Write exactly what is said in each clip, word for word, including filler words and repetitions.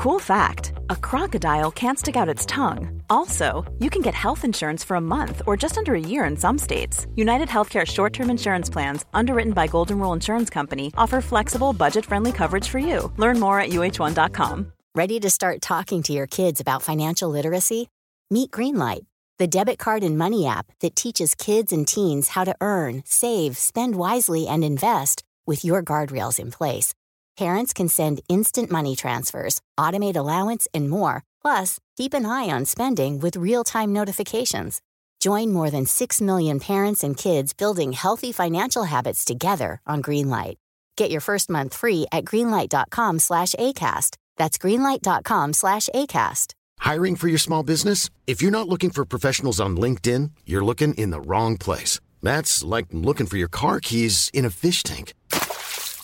Cool fact, a crocodile can't stick out its tongue. Also, you can get health insurance for a month or just under a year in some states. UnitedHealthcare short-term insurance plans, underwritten by Golden Rule Insurance Company, offer flexible, budget-friendly coverage for you. Learn more at U H one dot com. Ready to start talking to your kids about financial literacy? Meet Greenlight, the debit card and money app that teaches kids and teens how to earn, save, spend wisely, and invest with your guardrails in place. Parents can send instant money transfers, automate allowance, and more. Plus, keep an eye on spending with real-time notifications. Join more than six million parents and kids building healthy financial habits together on Greenlight. Get your first month free at greenlight dot com slash acast. That's greenlight dot com slash acast. Hiring for your small business? If you're not looking for professionals on LinkedIn, you're looking in the wrong place. That's like looking for your car keys in a fish tank.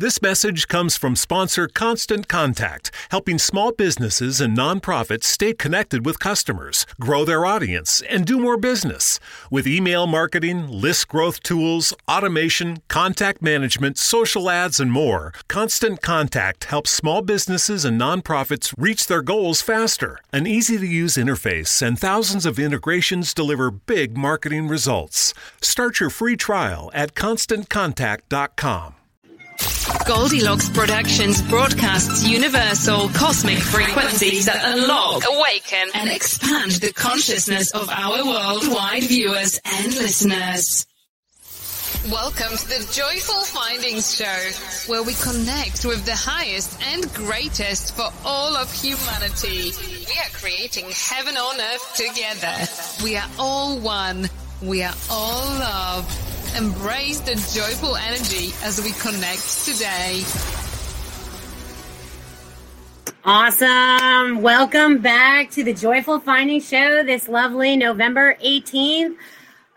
This message comes from sponsor Constant Contact, helping small businesses and nonprofits stay connected with customers, grow their audience, and do more business. With email marketing, list growth tools, automation, contact management, social ads, and more, Constant Contact helps small businesses and nonprofits reach their goals faster. An easy-to-use interface and thousands of integrations deliver big marketing results. Start your free trial at constant contact dot com. Goldilocks Productions broadcasts universal cosmic frequencies that unlock, awaken, and expand the consciousness of our worldwide viewers and listeners. Welcome to the Joyful Findings Show, where we connect with the highest and greatest for all of humanity. We are creating heaven on earth together. We are all one. We are all love. Embrace the joyful energy as we connect today. Awesome. Welcome back to the Joyful Findings Show this lovely November eighteenth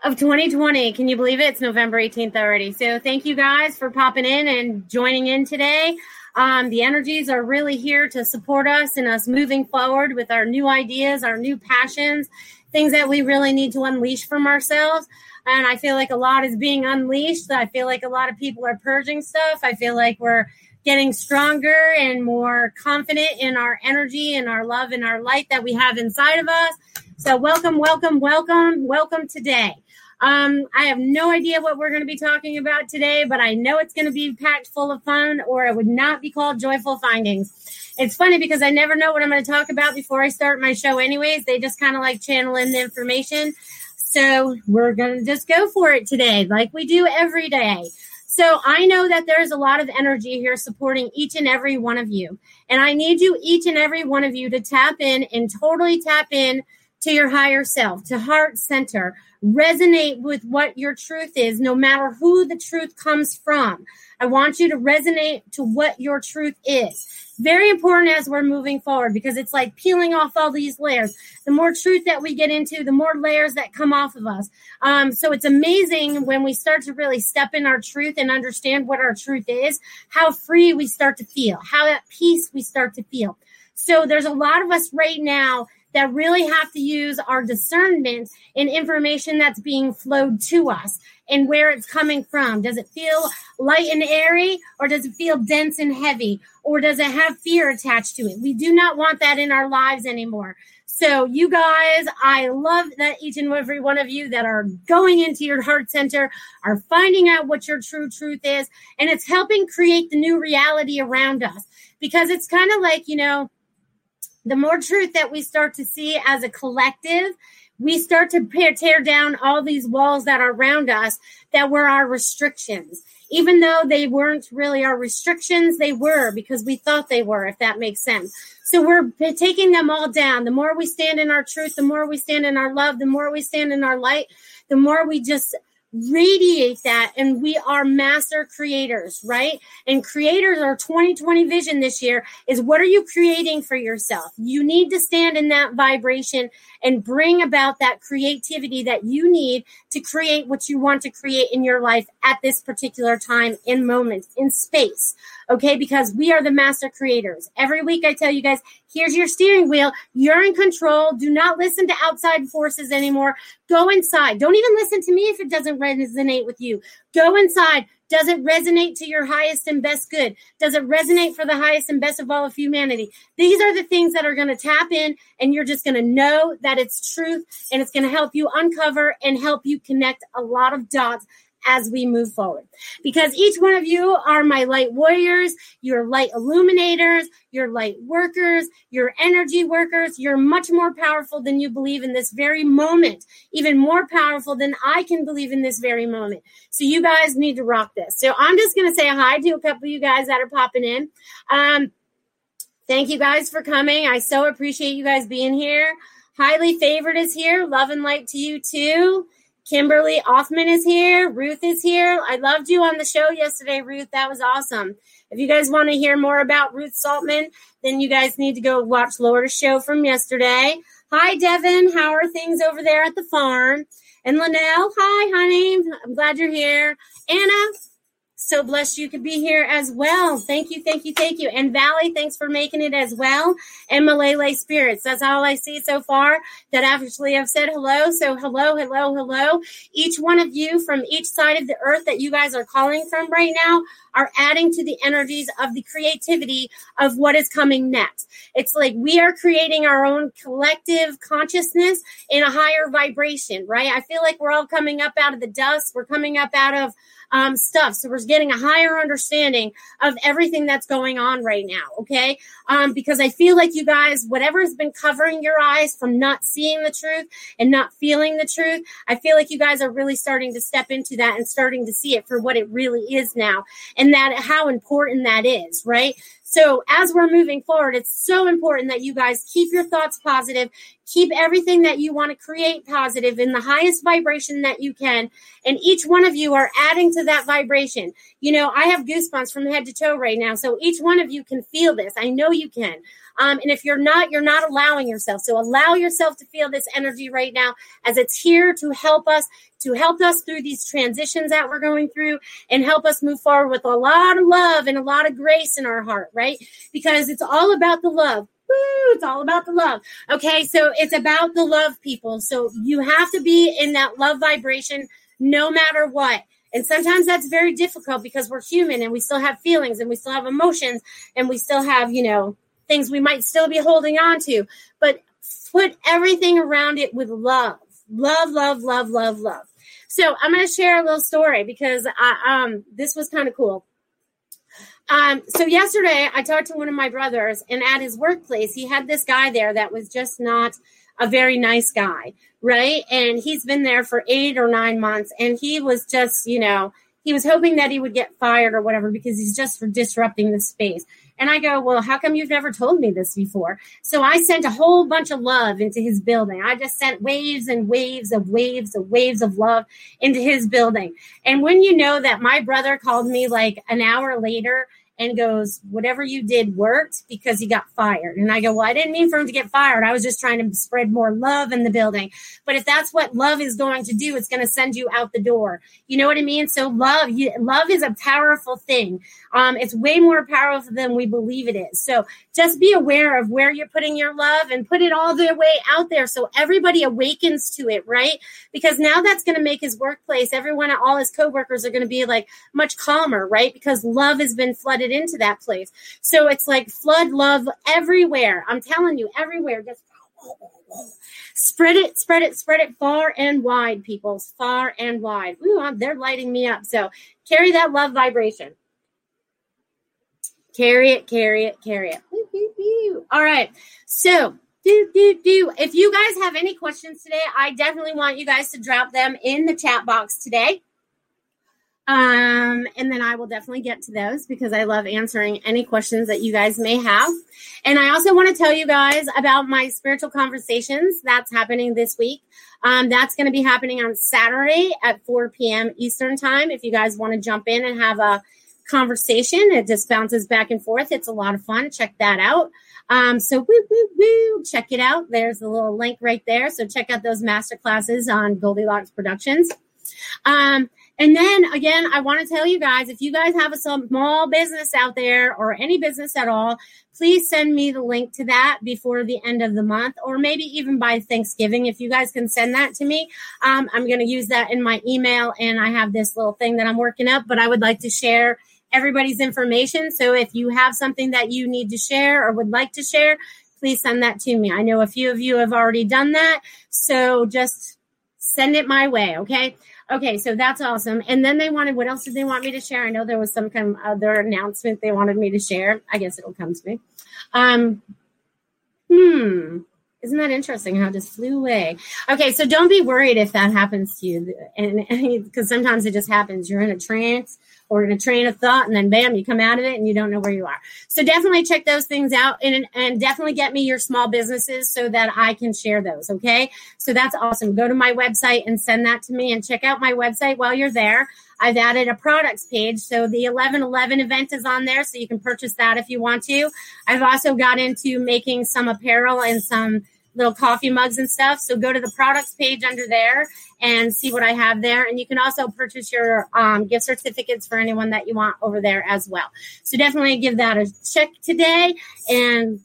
of twenty twenty. Can you believe it? It's November eighteenth already. So thank you guys for popping in and joining in today. Um, the energies are really here to support us and us moving forward with our new ideas, our new passions, things that we really need to unleash from ourselves. And I feel like a lot is being unleashed. I feel like a lot of people are purging stuff. I feel like we're getting stronger and more confident in our energy and our love and our light that we have inside of us. So welcome, welcome, welcome, welcome today. Um, I have no idea what we're going to be talking about today, but I know it's going to be packed full of fun, or it would not be called Joyful Findings. It's funny because I never know what I'm going to talk about before I start my show anyways. They just kind of like channel in the information. So we're going to just go for it today, like we do every day. So I know that there's a lot of energy here supporting each and every one of you. And I need you, each and every one of you, to tap in and totally tap in to your higher self, to heart center, resonate with what your truth is, no matter who the truth comes from. I want you to resonate to what your truth is. Very important as we're moving forward, because it's like peeling off all these layers. The more truth that we get into, the more layers that come off of us. Um, so it's amazing when we start to really step in our truth and understand what our truth is, how free we start to feel, how at peace we start to feel. So there's a lot of us right now that really have to use our discernment in information that's being flowed to us and where it's coming from. Does it feel light and airy, or does it feel dense and heavy, or does it have fear attached to it? We do not want that in our lives anymore. So you guys, I love that each and every one of you that are going into your heart center are finding out what your true truth is, and it's helping create the new reality around us, because it's kind of like, you know, the more truth that we start to see as a collective, we start to tear down all these walls that are around us that were our restrictions. Even though they weren't really our restrictions, they were, because we thought they were, if that makes sense. So we're taking them all down. The more we stand in our truth, the more we stand in our love, the more we stand in our light, the more we just radiate that, and we are master creators, right? And creators, our twenty twenty vision this year is, what are you creating for yourself? You need to stand in that vibration and bring about that creativity that you need to create what you want to create in your life at this particular time, in moment, in space. Okay, because we are the master creators. Every week I tell you guys, here's your steering wheel. You're in control. Do not listen to outside forces anymore. Go inside. Don't even listen to me if it doesn't resonate with you. Go inside. Does it resonate to your highest and best good? Does it resonate for the highest and best of all of humanity? These are the things that are going to tap in, and you're just going to know that it's truth, and it's going to help you uncover and help you connect a lot of dots as we move forward. Because each one of you are my light warriors, your light illuminators, your light workers, your energy workers. You're much more powerful than you believe in this very moment, even more powerful than I can believe in this very moment. So you guys need to rock this. So I'm just going to say hi to a couple of you guys that are popping in. Um, thank you guys for coming. I so appreciate you guys being here. Highly Favored is here. Love and light to you too. Kimberly Offman is here. Ruth is here. I loved you on the show yesterday, Ruth. That was awesome. If you guys want to hear more about Ruth Saltman, then you guys need to go watch Laura's show from yesterday. Hi, Devin. How are things over there at the farm? And Lynnell, hi, honey. I'm glad you're here. Anna, so blessed you could be here as well. Thank you, thank you, thank you. And Valley, thanks for making it as well. And Malele Spirits, that's all I see so far that actually have said hello. So hello, hello, hello. Each one of you from each side of the earth that you guys are calling from right now are adding to the energies of the creativity of what is coming next. It's like we are creating our own collective consciousness in a higher vibration, right? I feel like we're all coming up out of the dust. We're coming up out of Um, stuff. So we're getting a higher understanding of everything that's going on right now. Okay. Um, because I feel like you guys, whatever has been covering your eyes from not seeing the truth and not feeling the truth, I feel like you guys are really starting to step into that and starting to see it for what it really is now, and that how important that is, right? So as we're moving forward, it's so important that you guys keep your thoughts positive, keep everything that you want to create positive in the highest vibration that you can. And each one of you are adding to that vibration. You know, I have goosebumps from head to toe right now. So each one of you can feel this. I know you can. Um, and if you're not, you're not allowing yourself. So allow yourself to feel this energy right now, as it's here to help us, to help us through these transitions that we're going through, and help us move forward with a lot of love and a lot of grace in our heart, right? Because it's all about the love. Woo, it's all about the love. Okay, so it's about the love, people. So you have to be in that love vibration no matter what. And sometimes that's very difficult because we're human and we still have feelings and we still have emotions and we still have, you know, things we might still be holding on to. But put everything around it with love. Love, love, love, love, love. So I'm going to share a little story because I, um, this was kind of cool. Um, so yesterday I talked to one of my brothers, and at his workplace, he had this guy there that was just not a very nice guy, right? And he's been there for eight or nine months, and he was just, you know, he was hoping that he would get fired or whatever because he's just for disrupting the space. And I go, well, how come you've never told me this before? So I sent a whole bunch of love into his building. I just sent waves and waves of waves of waves of love into his building. And when you know that my brother called me like an hour later and goes, whatever you did worked because you got fired. And I go, well, I didn't mean for him to get fired. I was just trying to spread more love in the building. But if that's what love is going to do, it's going to send you out the door. You know what I mean? So love, you, love is a powerful thing. Um, it's way more powerful than we believe it is. So just be aware of where you're putting your love and put it all the way out there so everybody awakens to it, right? Because now that's going to make his workplace, everyone, all his coworkers are going to be like much calmer, right? Because love has been flooded into that place. So it's like flood love everywhere. I'm telling you, everywhere. Just spread it, spread it, spread it far and wide, people. Far and wide. Ooh, they're lighting me up. So carry that love vibration. Carry it, carry it, carry it. Woo, woo, woo. All right. So do, do, do. If you guys have any questions today, I definitely want you guys to drop them in the chat box today. Um, and then I will definitely get to those because I love answering any questions that you guys may have. And I also want to tell you guys about my spiritual conversations that's happening this week. Um, that's going to be happening on Saturday at four p.m. Eastern time. If you guys want to jump in and have a conversation, it just bounces back and forth. It's a lot of fun. Check that out. Um, so woo, woo, woo, check it out. There's a little link right there. So check out those masterclasses on Goldilocks Productions. Um, And then, again, I want to tell you guys, if you guys have a small business out there or any business at all, please send me the link to that before the end of the month or maybe even by Thanksgiving. If you guys can send that to me, um, I'm going to use that in my email. And I have this little thing that I'm working up, but I would like to share everybody's information. So if you have something that you need to share or would like to share, please send that to me. I know a few of you have already done that. So just send it my way, okay? Okay, so that's awesome. And then they wanted, what else did they want me to share? I know there was some kind of other announcement they wanted me to share. I guess it'll come to me. Um, hmm, isn't that interesting how this flew away? Okay, so don't be worried if that happens to you, and because sometimes it just happens. You're in a trance or in a train of thought, and then bam, you come out of it, and you don't know where you are. So definitely check those things out, and, and definitely get me your small businesses so that I can share those, okay? So that's awesome. Go to my website and send that to me, and check out my website while you're there. I've added a products page, so the eleven eleven event is on there, so you can purchase that if you want to. I've also got into making some apparel and some little coffee mugs and stuff. So go to the products page under there and see what I have there. And you can also purchase your um, gift certificates for anyone that you want over there as well. So definitely give that a check today and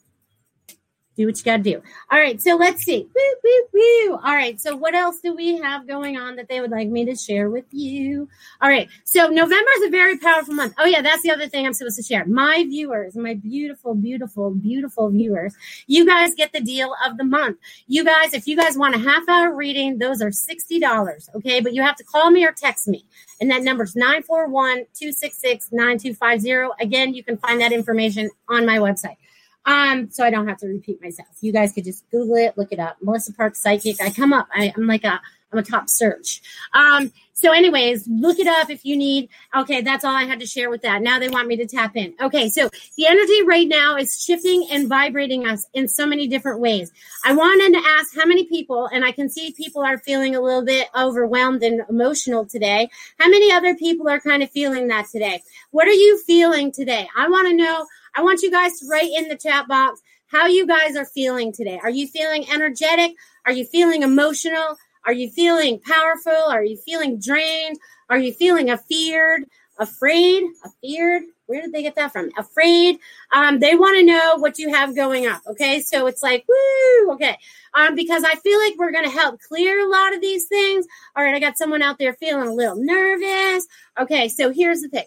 do what you got to do. All right. So let's see. Woo, woo, woo. All right. So what else do we have going on that they would like me to share with you? All right. So November is a very powerful month. Oh, yeah. That's the other thing I'm supposed to share. My viewers, my beautiful, beautiful, beautiful viewers, you guys get the deal of the month. You guys, if you guys want a half hour reading, those are sixty dollars. Okay. But you have to call me or text me. And that number is nine four one, two six six, nine two five zero. Again, you can find that information on my website. Um, so I don't have to repeat myself. You guys could just Google it, look it up. Melissa Park Psychic. I come up. I, I'm like a, I'm a top search. Um, so anyways, look it up if you need. Okay. That's all I had to share with that. Now they want me to tap in. Okay. So the energy right now is shifting and vibrating us in so many different ways. I wanted to ask how many people, and I can see people are feeling a little bit overwhelmed and emotional today. How many other people are kind of feeling that today? What are you feeling today? I want to know. I want you guys to write in the chat box how you guys are feeling today. Are you feeling energetic? Are you feeling emotional? Are you feeling powerful? Are you feeling drained? Are you feeling afeared? Afraid? Afeared? Where did they get that from? Afraid? Um, they want to know what you have going up, okay? So it's like, woo, okay. Um, because I feel like we're going to help clear a lot of these things. All right, I got someone out there feeling a little nervous. Okay, so here's the thing.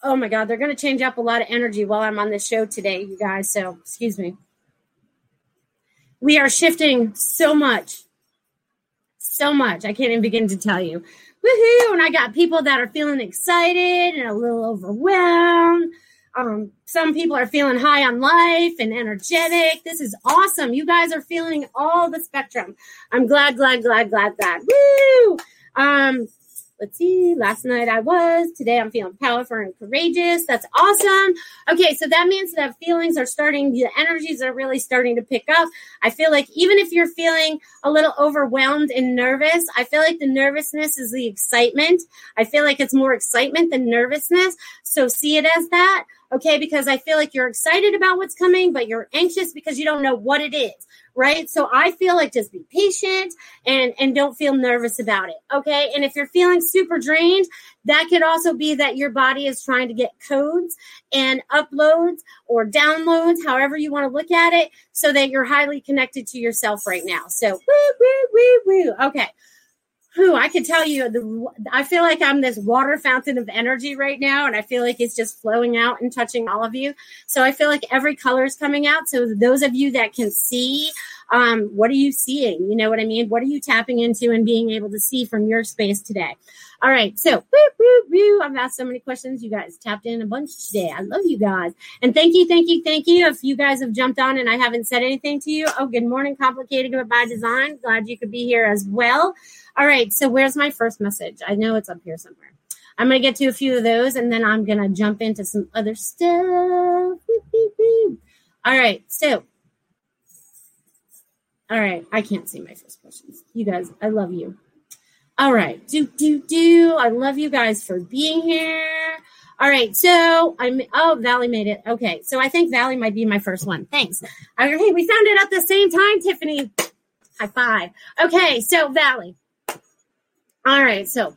Oh, my God, they're going to change up a lot of energy while I'm on this show today, you guys. So, excuse me. We are shifting so much, so much. I can't even begin to tell you. Woohoo! And I got people that are feeling excited and a little overwhelmed. Um, some people are feeling high on life and energetic. This is awesome. You guys are feeling all the spectrum. I'm glad, glad, glad, glad, glad. Woo! Um. Let's see. Last night I was. Today I'm feeling powerful and courageous. That's awesome. Okay, so that means that feelings are starting, the energies are really starting to pick up. I feel like even if you're feeling a little overwhelmed and nervous, I feel like the nervousness is the excitement. I feel like it's more excitement than nervousness. So see it as that. Okay, because I feel like you're excited about what's coming, but you're anxious because you don't know what it is, right? So I feel like just be patient and, and don't feel nervous about it, okay? And if you're feeling super drained, that could also be that your body is trying to get codes and uploads or downloads, however you want to look at it, so that you're highly connected to yourself right now. So woo, woo, woo, woo, okay. Ooh, I could tell you, the, I feel like I'm this water fountain of energy right now, and I feel like it's just flowing out and touching all of you. So I feel like every color is coming out. So those of you that can see, um, what are you seeing? You know what I mean? What are you tapping into and being able to see from your space today? All right. So woo, woo, woo. I've asked so many questions. You guys tapped in a bunch today. I love you guys. And thank you, thank you, thank you. If you guys have jumped on and I haven't said anything to you, oh, good morning, Complicated by Design. Glad you could be here as well. All right, so where's my first message? I know it's up here somewhere. I'm going to get to a few of those, and then I'm going to jump into some other stuff. All right. So, all right. I can't see my first questions. You guys, I love you. All right. Do, do, do. I love you guys for being here. All right. So, I'm, oh, Valley made it. Okay. So, I think Valley might be my first one. Thanks. All right. We found it at the same time, Tiffany. High five. Okay. So, Valley. All right. So,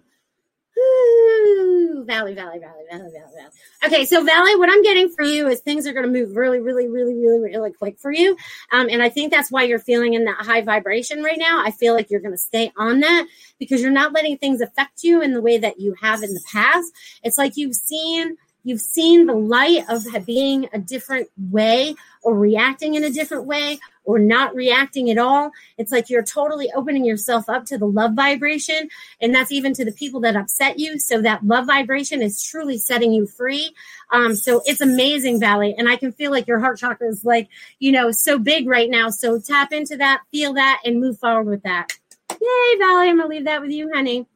Ooh, Valley, Valley, Valley, Valley, Valley, Valley. Okay, so Valley, what I'm getting for you is things are going to move really, really, really, really, really quick for you. Um, and I think that's why you're feeling in that high vibration right now. I feel like you're going to stay on that because you're not letting things affect you in the way that you have in the past. It's like you've seen... You've seen the light of being a different way or reacting in a different way or not reacting at all. It's like you're totally opening yourself up to the love vibration, and that's even to the people that upset you. So that love vibration is truly setting you free. Um, so it's amazing, Valley, and I can feel like your heart chakra is like, you know, so big right now. So tap into that, feel that, and move forward with that. Yay, Valley, I'm going to leave that with you, honey.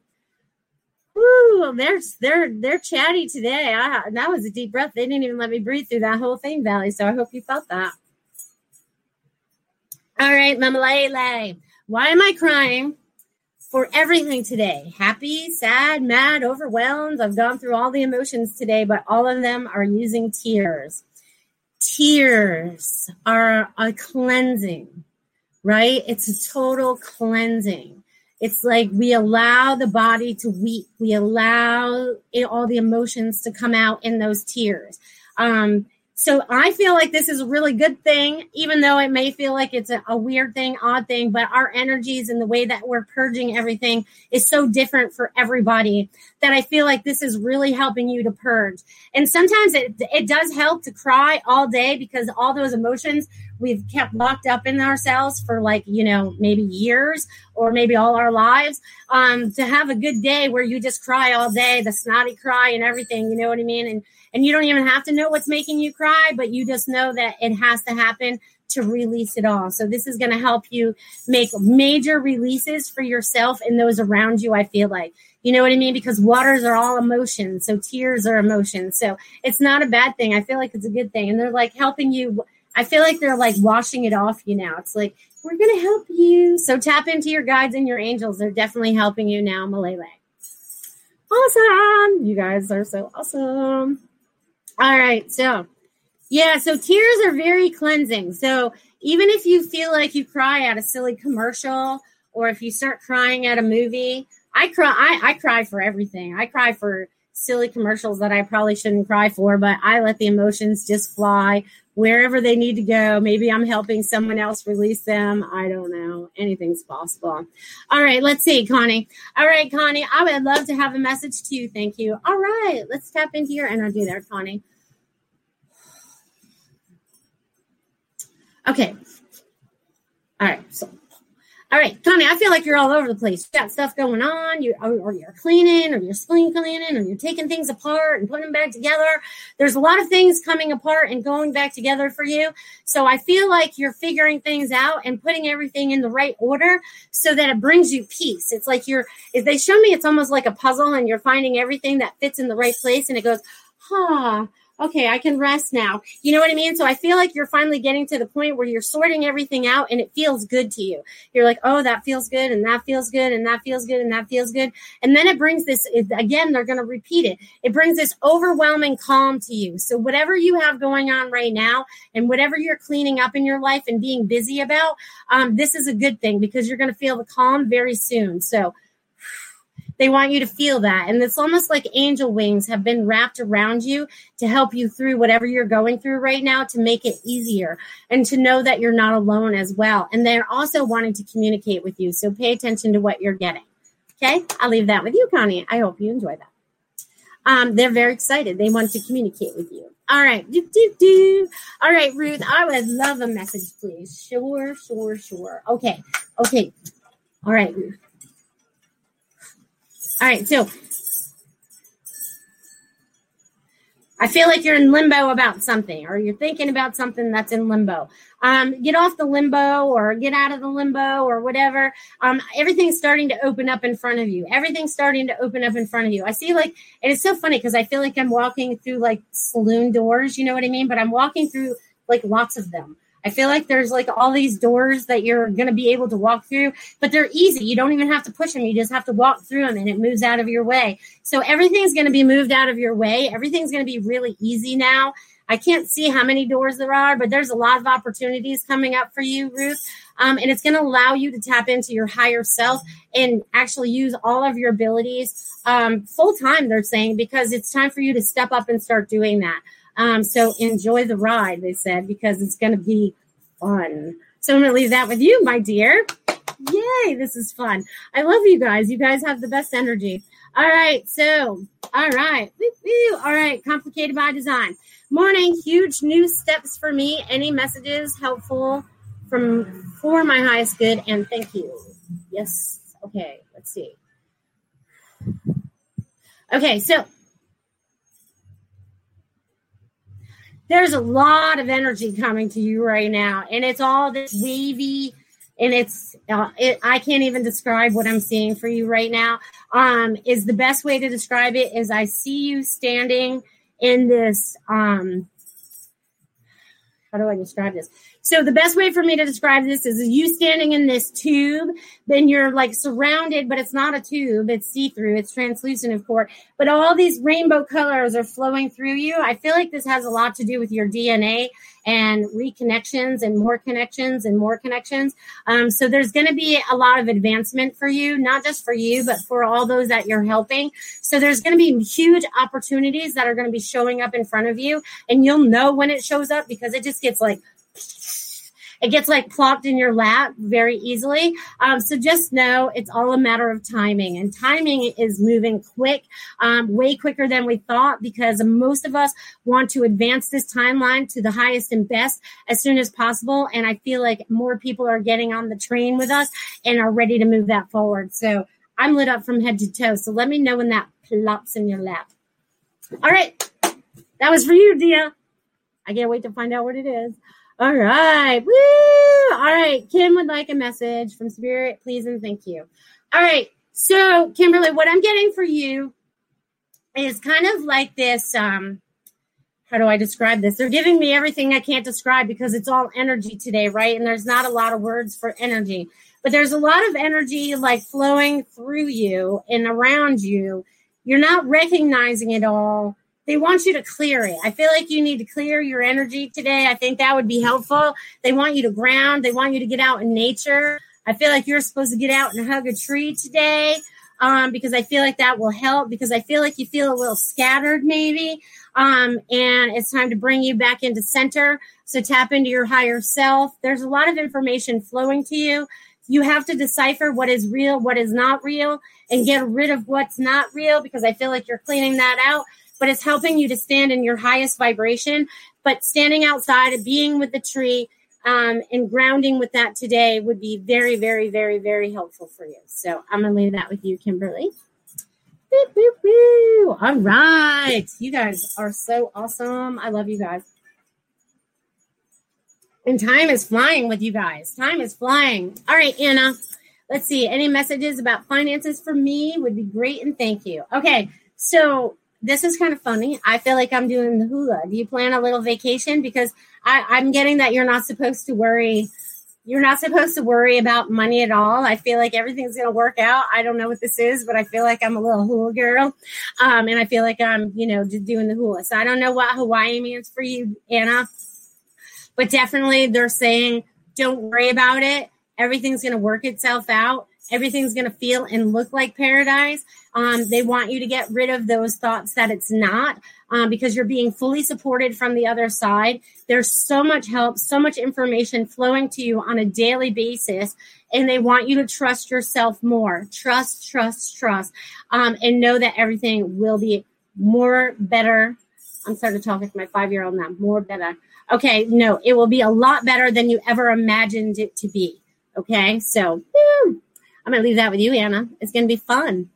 Ooh, they're, they're, they're chatty today. I, that was a deep breath. They didn't even let me breathe through that whole thing, Valley, so I hope you felt that. All right, Malele, why am I crying for everything today? Happy, sad, mad, overwhelmed. I've gone through all the emotions today, but all of them are using tears. Tears are a cleansing, right? It's a total cleansing. It's like we allow the body to weep. We allow it, all the emotions to come out in those tears. Um, so I feel like this is a really good thing, even though it may feel like it's a, a weird thing, odd thing, but our energies and the way that we're purging everything is so different for everybody that I feel like this is really helping you to purge. And sometimes it, it does help to cry all day because all those emotions we've kept locked up in ourselves for like, you know, maybe years or maybe all our lives. Um, to have a good day where you just cry all day, the snotty cry and everything, you know what I mean? And and you don't even have to know what's making you cry, but you just know that it has to happen to release it all. So this is going to help you make major releases for yourself and those around you, I feel like. You know what I mean? Because waters are all emotions. So tears are emotions. So it's not a bad thing. I feel like it's a good thing. And they're like helping you. I feel like they're like washing it off you now. It's like, we're going to help you. So tap into your guides and your angels. They're definitely helping you now, Malele. Awesome. You guys are so awesome. All right. So, yeah. So tears are very cleansing. So even if you feel like you cry at a silly commercial or if you start crying at a movie, I cry, I, I cry for everything. I cry for silly commercials that I probably shouldn't cry for, but I let the emotions just fly wherever they need to go. Maybe I'm helping someone else release them. I don't know. Anything's possible. All right, let's see, Connie. All right, Connie, I would love to have a message to you. Thank you. All right, let's tap in here and I'll do that, Connie. Okay. All right, so. All right, Connie, I feel like you're all over the place. You got stuff going on, you, or you're cleaning, or you're spleen cleaning, or you're taking things apart and putting them back together. There's a lot of things coming apart and going back together for you. So I feel like you're figuring things out and putting everything in the right order so that it brings you peace. It's like you're, if they show me, it's almost like a puzzle and you're finding everything that fits in the right place and it goes, huh. Okay, I can rest now. You know what I mean? So I feel like you're finally getting to the point where you're sorting everything out and it feels good to you. You're like, oh, that feels good and that feels good and that feels good and that feels good. And then it brings this, again, they're going to repeat it. It brings this overwhelming calm to you. So whatever you have going on right now and whatever you're cleaning up in your life and being busy about, um, this is a good thing because you're going to feel the calm very soon. So they want you to feel that. And it's almost like angel wings have been wrapped around you to help you through whatever you're going through right now to make it easier and to know that you're not alone as well. And they're also wanting to communicate with you. So pay attention to what you're getting. Okay. I'll leave that with you, Connie. I hope you enjoy that. Um, they're very excited. They want to communicate with you. All right. Do, do, do. All right, Ruth, I would love a message, please. Sure, sure, sure. Okay. Okay. All right, Ruth. All right, so I feel like you're in limbo about something, or you're thinking about something that's in limbo. Um, get off the limbo, or get out of the limbo, or whatever. Um, everything's starting to open up in front of you. Everything's starting to open up in front of you. I see, like, and it's so funny because I feel like I'm walking through like saloon doors, you know what I mean? But I'm walking through like lots of them. I feel like there's like all these doors that you're going to be able to walk through, but they're easy. You don't even have to push them. You just have to walk through them and it moves out of your way. So everything's going to be moved out of your way. Everything's going to be really easy now. I can't see how many doors there are, but there's a lot of opportunities coming up for you, Ruth. Um, and it's going to allow you to tap into your higher self and actually use all of your abilities um, full time, they're saying, because it's time for you to step up and start doing that. Um, so enjoy the ride, they said, because it's going to be fun. So I'm going to leave that with you, my dear. Yay, this is fun. I love you guys. You guys have the best energy. All right, so, all right. All right, Complicated by Design. Morning, huge new steps for me. Any messages helpful from for my highest good? And thank you. Yes. Okay, let's see. Okay, so. There's a lot of energy coming to you right now, and it's all this wavy, and it's uh, it, I can't even describe what I'm seeing for you right now. Um, is the best way to describe it is I see you standing in this. Um, how do I describe this? So the best way for me to describe this is you standing in this tube, then you're like surrounded, but it's not a tube. It's see-through. It's translucent, of course. But all these rainbow colors are flowing through you. I feel like this has a lot to do with your D N A and reconnections and more connections and more connections. Um, so there's going to be a lot of advancement for you, not just for you, but for all those that you're helping. So there's going to be huge opportunities that are going to be showing up in front of you. And you'll know when it shows up because it just gets like, it gets like plopped in your lap very easily. Um, so just know it's all a matter of timing, and timing is moving quick, um, way quicker than we thought, because most of us want to advance this timeline to the highest and best as soon as possible. And I feel like more people are getting on the train with us and are ready to move that forward. So I'm lit up from head to toe. So let me know when that plops in your lap. All right. That was for you, Dia. I can't wait to find out what it is. All right. Woo! All right. Kim would like a message from Spirit, please, and thank you. All right. So, Kimberly, what I'm getting for you is kind of like this. Um, how do I describe this? They're giving me everything I can't describe because it's all energy today, right? And there's not a lot of words for energy. But there's a lot of energy like flowing through you and around you. You're not recognizing it all. They want you to clear it. I feel like you need to clear your energy today. I think that would be helpful. They want you to ground. They want you to get out in nature. I feel like you're supposed to get out and hug a tree today um, because I feel like that will help, because I feel like you feel a little scattered maybe, um, and it's time to bring you back into center. So tap into your higher self. There's a lot of information flowing to you. You have to decipher what is real, what is not real, and get rid of what's not real, because I feel like you're cleaning that out. But it's helping you to stand in your highest vibration. But standing outside and being with the tree um, and grounding with that today would be very, very, very, very helpful for you. So I'm going to leave that with you, Kimberly. Boop, boop, boop. All right. You guys are so awesome. I love you guys. And time is flying with you guys. Time is flying. All right, Anna. Let's see. Any messages about finances for me would be great, and thank you. Okay. So this is kind of funny. I feel like I'm doing the hula. Do you plan a little vacation? Because I, I'm getting that you're not supposed to worry. You're not supposed to worry about money at all. I feel like everything's going to work out. I don't know what this is, but I feel like I'm a little hula girl. Um, and I feel like I'm, you know, just doing the hula. So I don't know what Hawaii means for you, Anna. But definitely they're saying, don't worry about it. Everything's going to work itself out. Everything's going to feel and look like paradise. Um, they want you to get rid of those thoughts that it's not, um, because you're being fully supported from the other side. There's so much help, so much information flowing to you on a daily basis. And they want you to trust yourself more. Trust, trust, trust. Um, and know that everything will be more better. I'm starting to talk with my five-year-old now. More better. Okay, no, it will be a lot better than you ever imagined it to be. Okay, so woo. I'm going to leave that with you, Anna. It's going to be fun.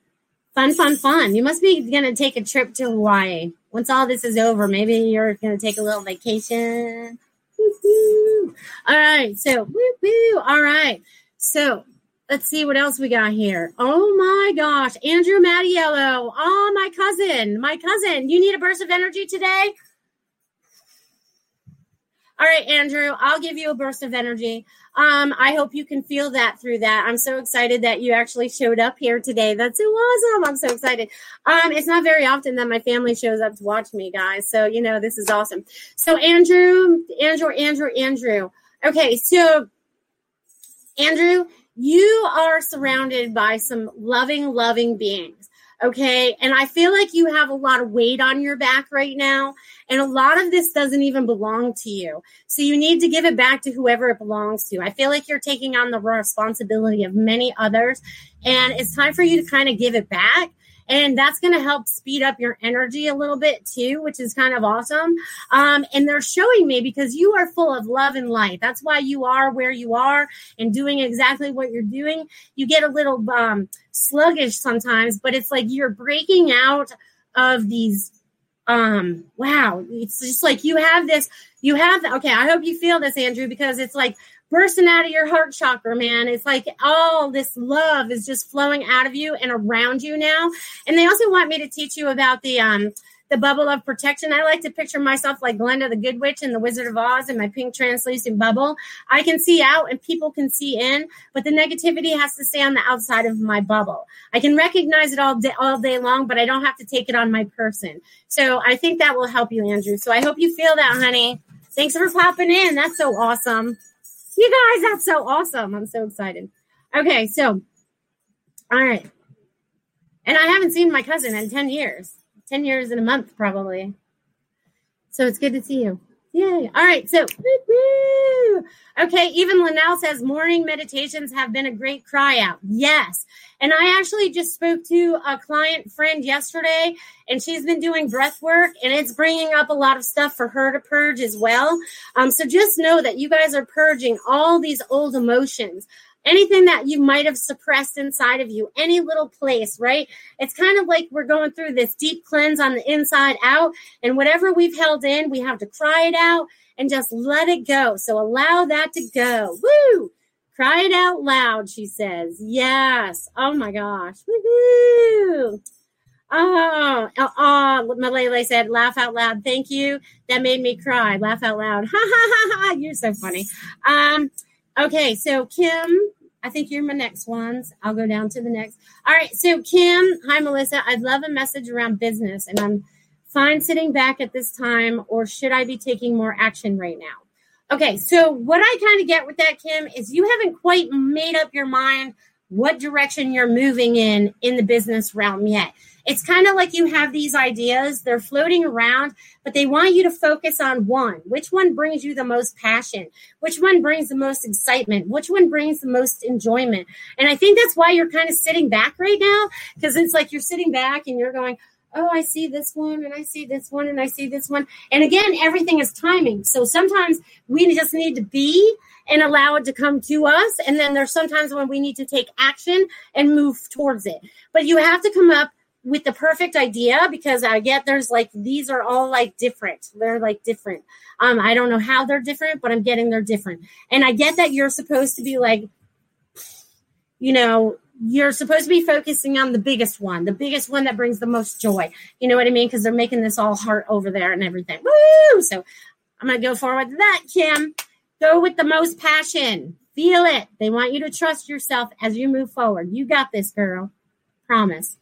Fun, fun, fun. You must be going to take a trip to Hawaii. once all this is over, maybe you're going to take a little vacation. Woo-hoo. All right. So, woo-hoo. All right. So, let's see what else we got here. Oh, my gosh. Andrew Mattiello. Oh, my cousin. My cousin. You need a burst of energy today? All right, Andrew, I'll give you a burst of energy. Um, I hope you can feel that through that. I'm so excited that you actually showed up here today. That's so awesome. I'm so excited. Um, it's not very often that my family shows up to watch me, guys. So, you know, this is awesome. So, Andrew, Andrew, Andrew, Andrew. Okay, so, Andrew, you are surrounded by some loving, loving beings. Okay, and I feel like you have a lot of weight on your back right now, and a lot of this doesn't even belong to you. So you need to give it back to whoever it belongs to. I feel like you're taking on the responsibility of many others, and it's time for you to kind of give it back. And that's going to help speed up your energy a little bit too, which is kind of awesome. Um, and they're showing me because you are full of love and light. That's why you are where you are and doing exactly what you're doing. You get a little um, sluggish sometimes, but it's like you're breaking out of these. Um, wow. It's just like you have this, you have, okay, I hope you feel this, Andrew, because it's like bursting out of your heart chakra, man. It's like all this love is just flowing out of you and around you now. And they also want me to teach you about the um, the bubble of protection. I like to picture myself like Glenda the Good Witch and the Wizard of Oz in my pink translucent bubble. I can see out and people can see in, but the negativity has to stay on the outside of my bubble. I can recognize it all day, all day long, but I don't have to take it on my person. So I think that will help you, Andrew. So I hope you feel that, honey. Thanks for popping in. That's so awesome. You guys, that's so awesome. I'm so excited. Okay, so, all right. And I haven't seen my cousin in ten years. ten years in a month, probably. So it's good to see you. Yay. All right, so, woo-woo. Okay, even Lynnell says, morning meditations have been a great cry out. Yes. And I actually just spoke to a client friend yesterday, and she's been doing breath work, and it's bringing up a lot of stuff for her to purge as well. Um, so just know that you guys are purging all these old emotions, anything that you might have suppressed inside of you, any little place, right? It's kind of like we're going through this deep cleanse on the inside out, and whatever we've held in, we have to cry it out and just let it go. So allow that to go. Woo! Cry it out loud, she says. Yes. Oh, my gosh. Woo-hoo. Oh, oh, oh, Malele said, laugh out loud. Thank you. That made me cry. Laugh out loud. Ha, ha, ha, ha. You're so funny. Um. Okay, so Kim, I think you're my next ones. I'll go down to the next. All right, so Kim, hi, Melissa. I'd love a message around business, and I'm fine sitting back at this time, or should I be taking more action right now? Okay, so what I kind of get with that, Kim, is you haven't quite made up your mind what direction you're moving in in the business realm yet. It's kind of like you have these ideas. They're floating around, but they want you to focus on one. Which one brings you the most passion? Which one brings the most excitement? Which one brings the most enjoyment? And I think that's why you're kind of sitting back right now, because it's like you're sitting back and you're going, oh, I see this one, and I see this one, and I see this one. And again, everything is timing. So sometimes we just need to be and allow it to come to us. And then there's sometimes when we need to take action and move towards it. But you have to come up with the perfect idea, because I get there's like, these are all like different. They're like different. Um, I don't know how they're different, but I'm getting they're different. And I get that you're supposed to be like, you know, you're supposed to be focusing on the biggest one, the biggest one that brings the most joy. You know what I mean? Because they're making this all heart over there and everything. Woo! So I'm going to go forward to that, Kim. Go with the most passion. Feel it. They want you to trust yourself as you move forward. You got this, girl. Promise.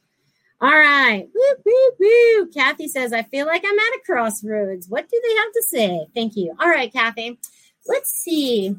All right. Woo, woo, woo. Kathy says, I feel like I'm at a crossroads. What do they have to say? Thank you. All right, Kathy. Let's see.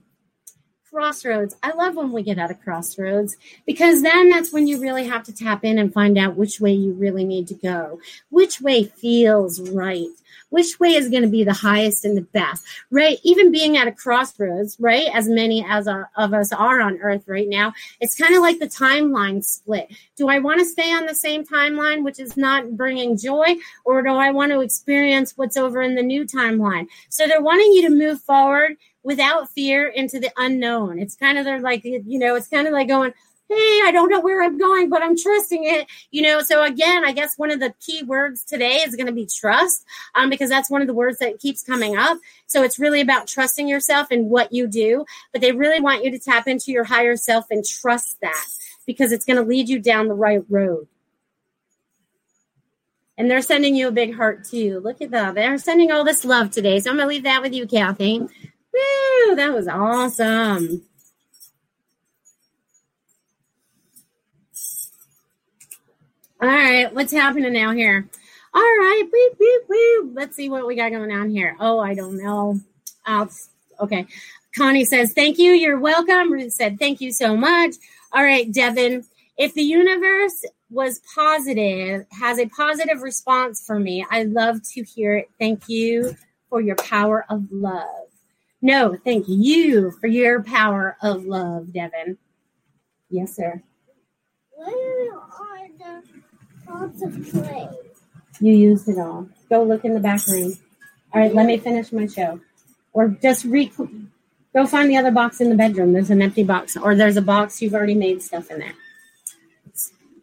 Crossroads. I love when we get out of crossroads, because then that's when you really have to tap in and find out which way you really need to go, which way feels right, which way is going to be the highest and the best, right? Even being at a crossroads, right, as many as our, of us are on earth right now, it's kind of like the timeline split. Do I want to stay on the same timeline, which is not bringing joy, or do I want to experience what's over in the new timeline? So they're wanting you to move forward without fear into the unknown. It's kind of they're like, you know, it's kind of like going, hey, I don't know where I'm going, but I'm trusting it. You know, so again, I guess one of the key words today is going to be trust, um, because that's one of the words that keeps coming up. So it's really about trusting yourself and what you do, but they really want you to tap into your higher self and trust that, because it's going to lead you down the right road. And they're sending you a big heart, too. Look at that. They're sending all this love today. So I'm going to leave that with you, Kathy. Woo, that was awesome. All right, what's happening now here? All right, beep, beep, beep. Let's see what we got going on here. Oh, I don't know. I'll, okay. Connie says, thank you. You're welcome. Ruth said, thank you so much. All right, Devin, if the universe was positive, has a positive response for me, I love to hear it. Thank you for your power of love. No, thank you for your power of love, Devin. Yes, sir. Where are the pots of clay? You used it all. Go look in the back room. All right, let me finish my show. Or just re- go find the other box in the bedroom. There's an empty box, or there's a box you've already made stuff in there.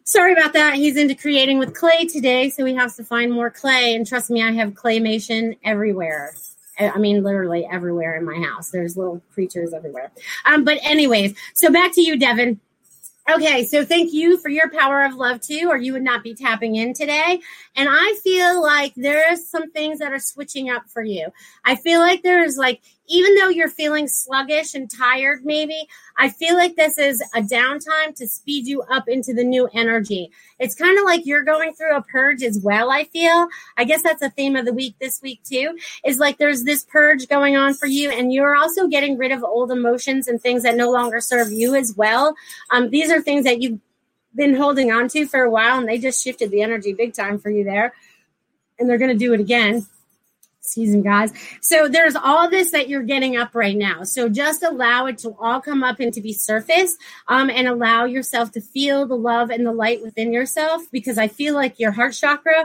Sorry about that. He's into creating with clay today, so he has to find more clay. And trust me, I have claymation everywhere. I mean, literally everywhere in my house. There's little creatures everywhere. Um, but anyways, so back to you, Devin. Okay, so thank you for your power of love, too, or you would not be tapping in today. And I feel like there's some things that are switching up for you. I feel like there's like, even though you're feeling sluggish and tired, maybe, I feel like this is a downtime to speed you up into the new energy. It's kind of like you're going through a purge as well, I feel. I guess that's a theme of the week this week, too, is like there's this purge going on for you, and you're also getting rid of old emotions and things that no longer serve you as well. Um, these are things that you've been holding on to for a while, and they just shifted the energy big time for you there, and they're going to do it again. Season, guys. So there's all this that you're getting up right now. So just allow it to all come up and to be surfaced, um, and allow yourself to feel the love and the light within yourself, because I feel like your heart chakra,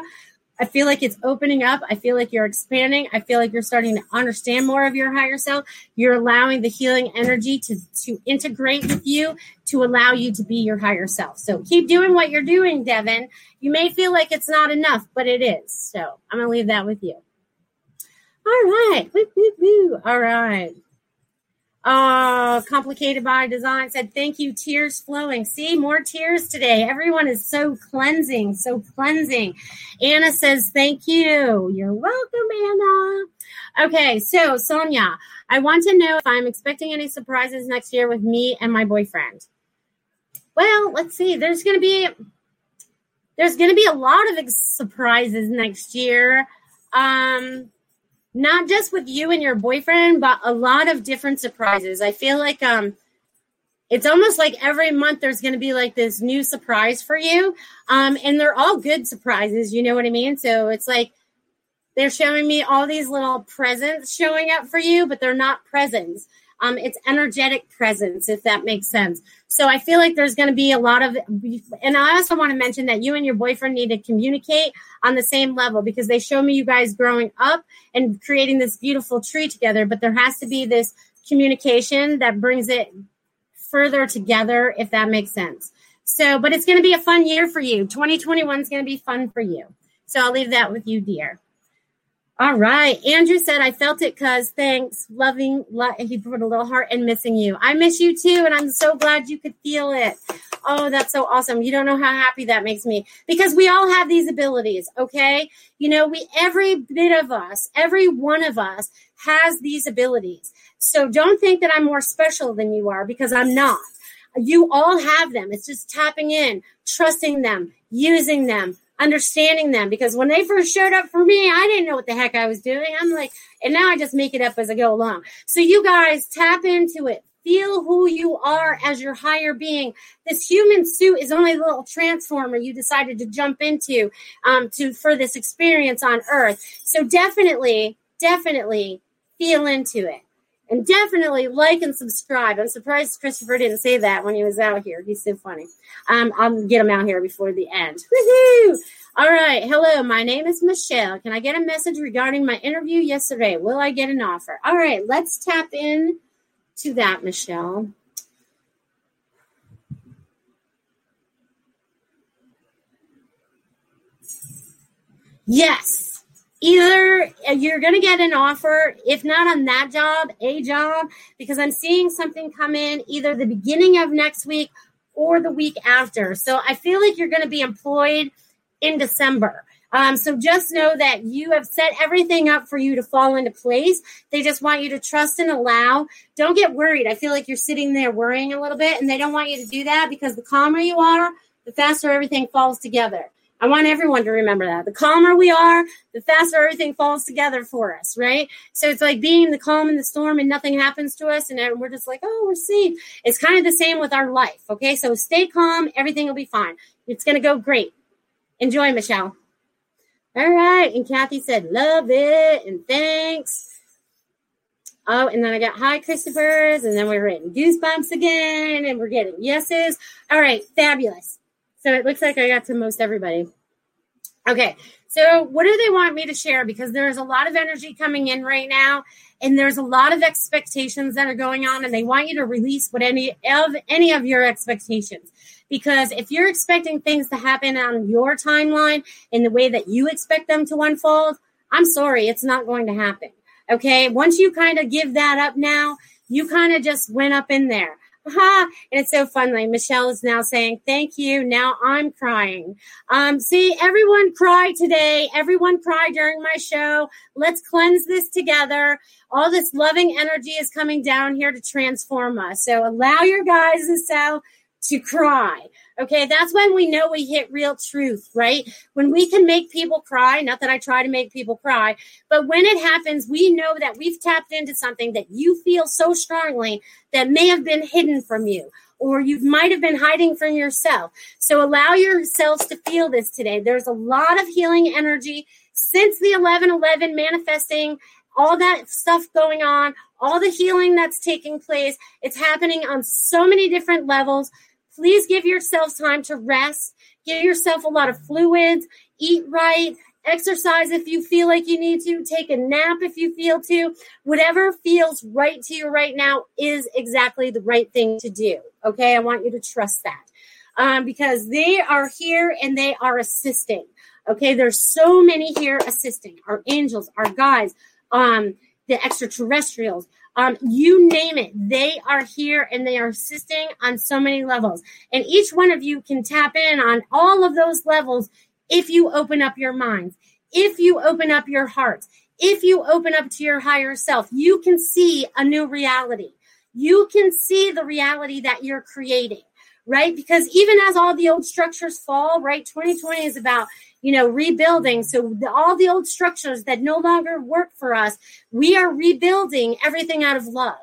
I feel like it's opening up. I feel like you're expanding. I feel like you're starting to understand more of your higher self. You're allowing the healing energy to, to integrate with you, to allow you to be your higher self. So keep doing what you're doing, Devin. You may feel like it's not enough, but it is. So I'm going to leave that with you. All right. Woo, woo, woo. All right. Oh, Complicated by Design said, thank you, tears flowing. See, more tears today. Everyone is so cleansing, so cleansing. Anna says, thank you. You're welcome, Anna. Okay, so Sonia, I want to know if I'm expecting any surprises next year with me and my boyfriend. Well, let's see. There's going to be, there's going to be a lot of ex- surprises next year. Um... Not just with you and your boyfriend, but a lot of different surprises. I feel like um, it's almost like every month there's going to be like this new surprise for you. Um, and they're all good surprises. You know what I mean? So it's like they're showing me all these little presents showing up for you, but they're not presents. Um, it's energetic presence, if that makes sense. So I feel like there's going to be a lot of, and I also want to mention that you and your boyfriend need to communicate on the same level, because they show me you guys growing up and creating this beautiful tree together, but there has to be this communication that brings it further together, if that makes sense. So, but it's going to be a fun year for you. twenty twenty-one is going to be fun for you. So I'll leave that with you, dear. All right. Andrew said, I felt it because thanks. Loving. Lo-. He put a little heart and missing you. I miss you too. And I'm so glad you could feel it. Oh, that's so awesome. You don't know how happy that makes me, because we all have these abilities. Okay. You know, we, every bit of us, every one of us has these abilities. So don't think that I'm more special than you are, because I'm not. You all have them. It's just tapping in, trusting them, using them, understanding them, because when they first showed up for me, I didn't know what the heck I was doing. I'm like, and now I just make it up as I go along. So you guys tap into it. Feel who you are as your higher being. This human suit is only a little transformer you decided to jump into um, to for this experience on Earth. So definitely, definitely feel into it. And definitely like and subscribe. I'm surprised Christopher didn't say that when he was out here. He's so funny. Um, I'll get him out here before the end. Woohoo! All right. Hello, my name is Michelle. Can I get a message regarding my interview yesterday? Will I get an offer? All right. Let's tap in to that, Michelle. Yes. Either you're going to get an offer, if not on that job, a job, because I'm seeing something come in either the beginning of next week or the week after. So I feel like you're going to be employed in December. Um, so just know that you have set everything up for you to fall into place. They just want you to trust and allow. Don't get worried. I feel like you're sitting there worrying a little bit, and they don't want you to do that, because the calmer you are, the faster everything falls together. I want everyone to remember that. The calmer we are, the faster everything falls together for us, right? So it's like being the calm in the storm and nothing happens to us, and we're just like, oh, we're safe. It's kind of the same with our life, okay? So stay calm. Everything will be fine. It's going to go great. Enjoy, Michelle. All right, and Kathy said, love it, and thanks. Oh, and then I got hi, Christophers, and then we were getting goosebumps again, and we're getting yeses. All right, fabulous. So it looks like I got to most everybody. Okay, so what do they want me to share? Because there's a lot of energy coming in right now, and there's a lot of expectations that are going on, and they want you to release what any of any of your expectations. Because if you're expecting things to happen on your timeline in the way that you expect them to unfold, I'm sorry, it's not going to happen, okay? Once you kind of give that up now, you kind of just went up in there. Aha! And it's so fun. Like Michelle is now saying, thank you. Now I'm crying. Um, see, everyone cried today. Everyone cried during my show. Let's cleanse this together. All this loving energy is coming down here to transform us. So allow your guys to sell. To cry, okay? That's when we know we hit real truth, right? When we can make people cry, not that I try to make people cry, but when it happens, we know that we've tapped into something that you feel so strongly that may have been hidden from you, or you might have been hiding from yourself. So allow yourselves to feel this today. There's a lot of healing energy since the eleven eleven manifesting, all that stuff going on, all the healing that's taking place. It's happening on so many different levels. Please give yourself time to rest. Give yourself a lot of fluids. Eat right. Exercise if you feel like you need to. Take a nap if you feel to. Whatever feels right to you right now is exactly the right thing to do. Okay? I want you to trust that. Um, because they are here and they are assisting. Okay? There's so many here assisting. Our angels, our guides, um, the extraterrestrials. Um, you name it, they are here and they are assisting on so many levels. And each one of you can tap in on all of those levels if you open up your minds, if you open up your hearts, if you open up to your higher self. You can see a new reality. You can see the reality that you're creating, right? Because even as all the old structures fall, right, twenty twenty is about, you know, rebuilding. So the, all the old structures that no longer work for us, we are rebuilding everything out of love.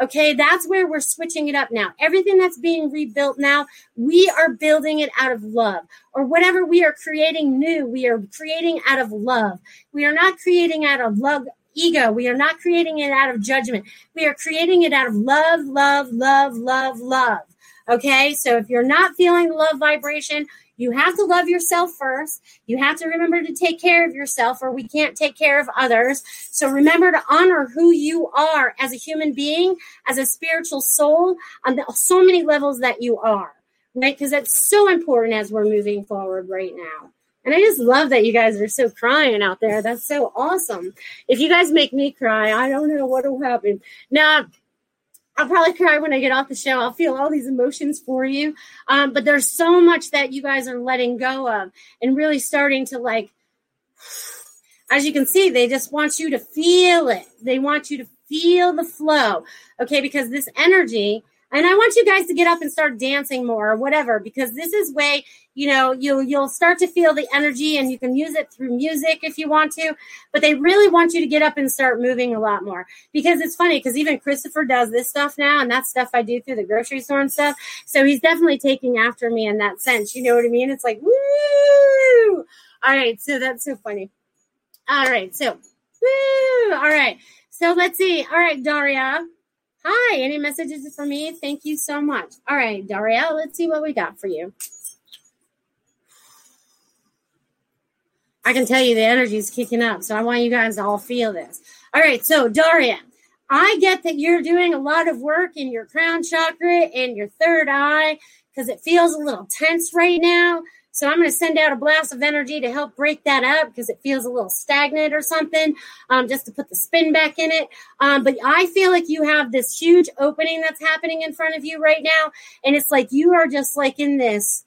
Okay, that's where we're switching it up now. Everything that's being rebuilt now, we are building it out of love. Or whatever we are creating new, we are creating out of love. We are not creating out of love ego. We are not creating it out of judgment. We are creating it out of love, love, love, love, love. Okay, so if you're not feeling the love vibration, you have to love yourself first. You have to remember to take care of yourself, or we can't take care of others. So remember to honor who you are as a human being, as a spiritual soul, on the, so many levels that you are, right? Because that's so important as we're moving forward right now. And I just love that you guys are so crying out there. That's so awesome. If you guys make me cry, I don't know what will happen. Now, I'll probably cry when I get off the show. I'll feel all these emotions for you. Um, but there's so much that you guys are letting go of and really starting to, like, as you can see, they just want you to feel it. They want you to feel the flow. Okay, because this energy, and I want you guys to get up and start dancing more or whatever, because this is way, you know, you'll, you'll start to feel the energy, and you can use it through music if you want to, but they really want you to get up and start moving a lot more. Because it's funny, because even Christopher does this stuff now, and that's stuff I do through the grocery store and stuff. So he's definitely taking after me in that sense. You know what I mean? It's like, woo! All right, so that's so funny. All right, so, woo! All right, so let's see. All right, Daria. Hi, any messages for me? Thank you so much. All right, Daria, let's see what we got for you. I can tell you the energy is kicking up, so I want you guys to all feel this. All right, so Daria, I get that you're doing a lot of work in your crown chakra and your third eye because it feels a little tense right now. So I'm going to send out a blast of energy to help break that up because it feels a little stagnant or something, um, just to put the spin back in it. Um, but I feel like you have this huge opening that's happening in front of you right now. And it's like you are just like in this,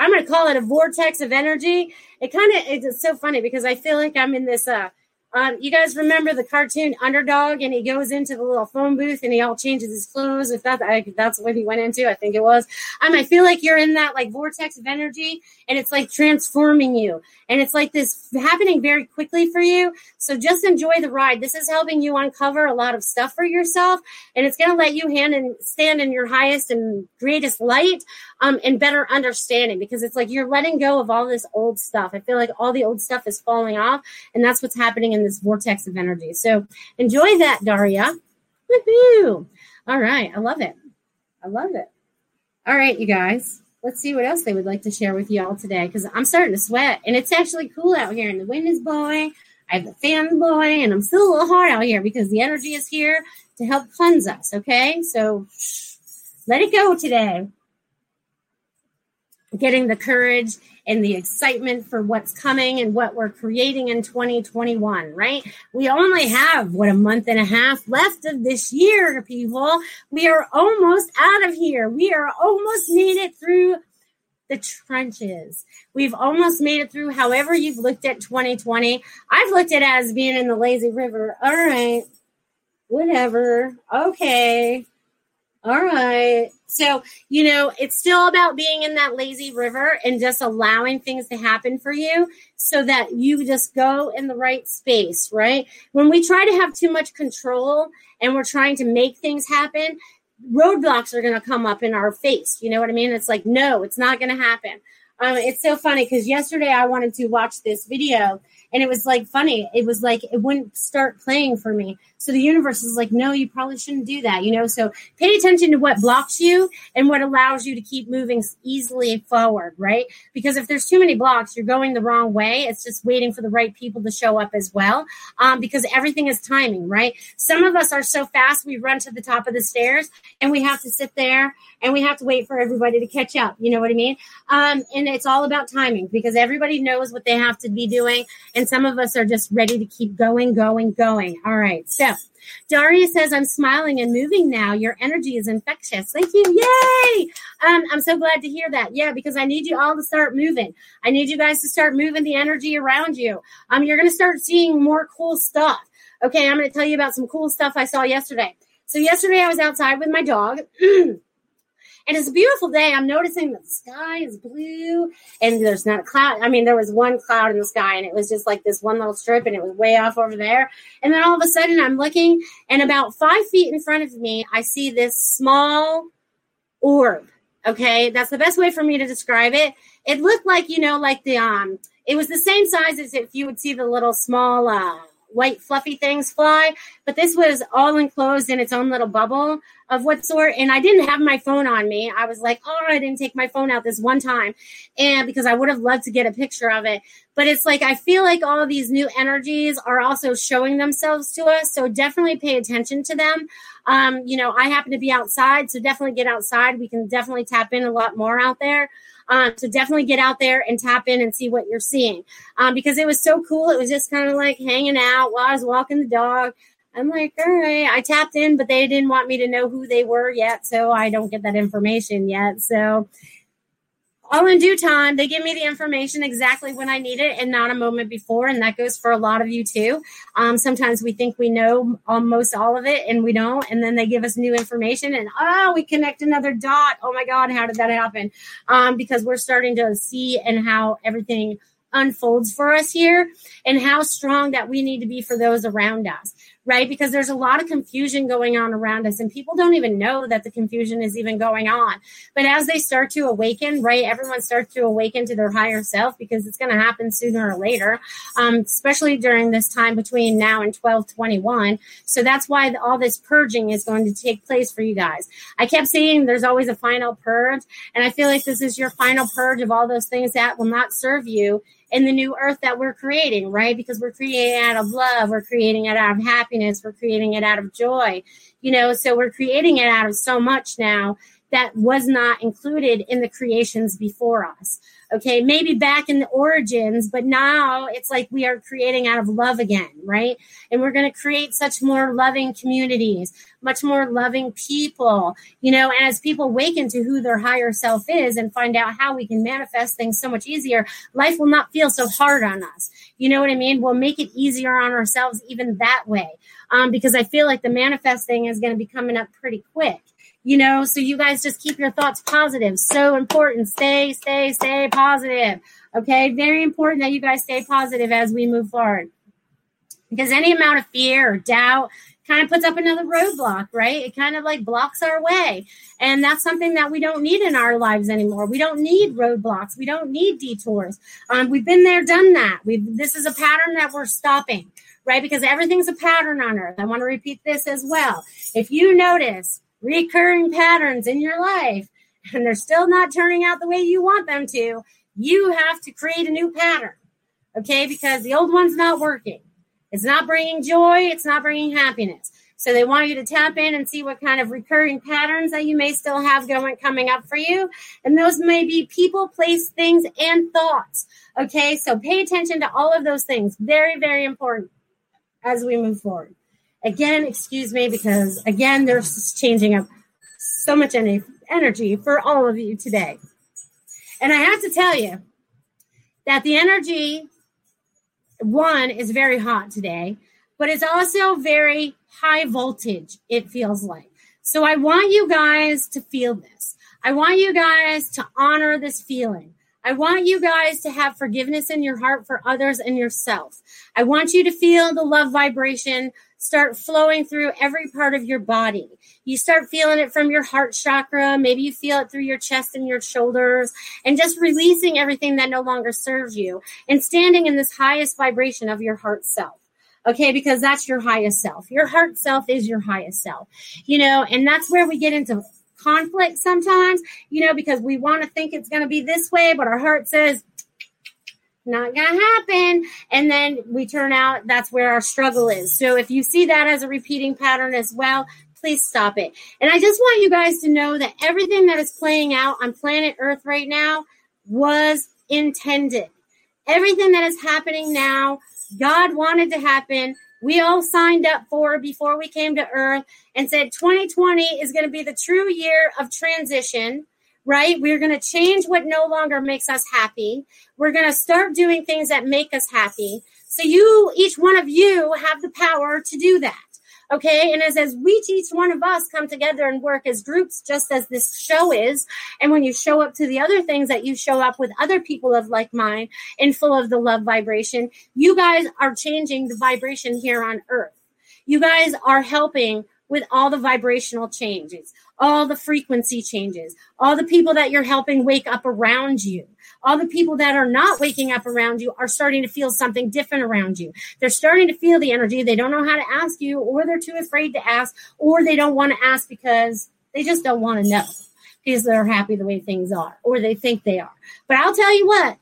I'm going to call it a vortex of energy. It kind of, it's so funny because I feel like I'm in this, uh, Um, you guys remember the cartoon Underdog, and he goes into the little phone booth and he all changes his clothes. If that, I, that's what he went into, I think it was. Um, I feel like you're in that like vortex of energy, and it's like transforming you. And it's like this happening very quickly for you. So just enjoy the ride. This is helping you uncover a lot of stuff for yourself, and it's going to let you hand and stand in your highest and greatest light, um, and better understanding, because it's like you're letting go of all this old stuff. I feel like all the old stuff is falling off, and that's what's happening in this vortex of energy. So enjoy that, Daria. Woohoo! All right. I love it. I love it. All right, you guys. Let's see what else they would like to share with you all today, because I'm starting to sweat, and it's actually cool out here, and the wind is blowing. I have the fan blowing, and I'm still a little hot out here because the energy is here to help cleanse us, okay? So let it go today. Getting the courage and the excitement for what's coming and what we're creating in twenty twenty-one, right? We only have, what, a month and a half left of this year, people. We are almost out of here. We are almost made it through the trenches. We've almost made it through however you've looked at twenty twenty. I've looked at it as being in the lazy river. All right, whatever, okay. All right. So, you know, it's still about being in that lazy river and just allowing things to happen for you so that you just go in the right space, right? When we try to have too much control and we're trying to make things happen, roadblocks are going to come up in our face. You know what I mean? It's like, no, it's not going to happen. Um, it's so funny because yesterday I wanted to watch this video, and it was like funny. It was like it wouldn't start playing for me. So the universe is like, no, you probably shouldn't do that. You know, so pay attention to what blocks you and what allows you to keep moving easily forward, right? Because if there's too many blocks, you're going the wrong way. It's just waiting for the right people to show up as well, um, because everything is timing, right? Some of us are so fast we run to the top of the stairs, and we have to sit there and we have to wait for everybody to catch up. You know what I mean? Um, and it's all about timing because everybody knows what they have to be doing, and And some of us are just ready to keep going, going, going. All right. So Daria says, I'm smiling and moving now. Your energy is infectious. Thank you. Yay. Um, I'm so glad to hear that. Yeah, because I need you all to start moving. I need you guys to start moving the energy around you. Um, you're going to start seeing more cool stuff. Okay. I'm going to tell you about some cool stuff I saw yesterday. So yesterday I was outside with my dog. And it's a beautiful day. I'm noticing that the sky is blue and there's not a cloud. I mean, there was one cloud in the sky, and it was just like this one little strip, and it was way off over there. And then all of a sudden I'm looking, and about five feet in front of me, I see this small orb. Okay. That's the best way for me to describe it. It looked like, you know, like the, um, it was the same size as if you would see the little small, uh, white fluffy things fly, but this was all enclosed in its own little bubble of what sort. And I didn't have my phone on me. I was like, oh, I didn't take my phone out this one time. And because I would have loved to get a picture of it, but it's like, I feel like all these new energies are also showing themselves to us. So definitely pay attention to them. Um, you know, I happen to be outside, so definitely get outside. We can definitely tap in a lot more out there. Um, so definitely get out there and tap in and see what you're seeing, um, because it was so cool. It was just kind of like hanging out while I was walking the dog. I'm like, all right, I tapped in, but they didn't want me to know who they were yet. So I don't get that information yet. So all in due time, they give me the information exactly when I need it and not a moment before. And that goes for a lot of you too. Um, sometimes we think we know almost all of it and we don't. And then they give us new information and, oh, we connect another dot. Oh my God, how did that happen? Um, because we're starting to see and how everything unfolds for us here and how strong that we need to be for those around us. Right? Because there's a lot of confusion going on around us, and people don't even know that the confusion is even going on. But as they start to awaken, right, everyone starts to awaken to their higher self, because it's going to happen sooner or later, um, especially during this time between now and twelve twenty-one. So that's why the, all this purging is going to take place for you guys. I kept saying there's always a final purge, and I feel like this is your final purge of all those things that will not serve you in the new earth that we're creating, right? Because we're creating out of love. We're creating it out of happiness. We're creating it out of joy, you know, so we're creating it out of so much now that was not included in the creations before us. Okay, maybe back in the origins, but now it's like we are creating out of love again, right? And we're going to create such more loving communities, much more loving people, you know, and as people awaken to who their higher self is and find out how we can manifest things so much easier, life will not feel so hard on us. You know what I mean? We'll make it easier on ourselves even that way, um, because I feel like the manifest thing is going to be coming up pretty quick. You know, so you guys just keep your thoughts positive. So important. Stay, stay, stay positive. Okay. Very important that you guys stay positive as we move forward. Because any amount of fear or doubt kind of puts up another roadblock, right? It kind of like blocks our way. And that's something that we don't need in our lives anymore. We don't need roadblocks. We don't need detours. Um, we've been there, done that. We've, this is a pattern that we're stopping, right? Because everything's a pattern on earth. I want to repeat this as well. If you notice recurring patterns in your life, and they're still not turning out the way you want them to, you have to create a new pattern, okay? Because the old one's not working. It's not bringing joy. It's not bringing happiness. So they want you to tap in and see what kind of recurring patterns that you may still have going coming up for you. And those may be people, place, things, and thoughts, okay? So pay attention to all of those things. Very, very important as we move forward. Again, excuse me, because, again, they're changing up so much energy for all of you today. And I have to tell you that the energy, one, is very hot today, but it's also very high voltage, it feels like. So I want you guys to feel this. I want you guys to honor this feeling. I want you guys to have forgiveness in your heart for others and yourself. I want you to feel the love vibration start flowing through every part of your body. You start feeling it from your heart chakra. Maybe you feel it through your chest and your shoulders, and just releasing everything that no longer serves you and standing in this highest vibration of your heart self. Okay, because that's your highest self. Your heart self is your highest self, you know, and that's where we get into conflict sometimes, you know, because we want to think it's going to be this way, but our heart says, not going to happen. And then we turn out, that's where our struggle is. So if you see that as a repeating pattern as well, please stop it. And I just want you guys to know that everything that is playing out on planet Earth right now was intended. Everything that is happening now, God wanted to happen. We all signed up for before we came to Earth and said twenty twenty is going to be the true year of transition, right? We're going to change what no longer makes us happy. We're going to start doing things that make us happy. So you, each one of you, have the power to do that, okay? And as, as we, each one of us, come together and work as groups, just as this show is, and when you show up to the other things that you show up with other people of like mind and full of the love vibration, you guys are changing the vibration here on Earth. You guys are helping with all the vibrational changes, all the frequency changes, all the people that you're helping wake up around you. All the people that are not waking up around you are starting to feel something different around you. They're starting to feel the energy. They don't know how to ask you, or they're too afraid to ask, or they don't want to ask because they just don't want to know, because they're happy the way things are, or they think they are. But I'll tell you what,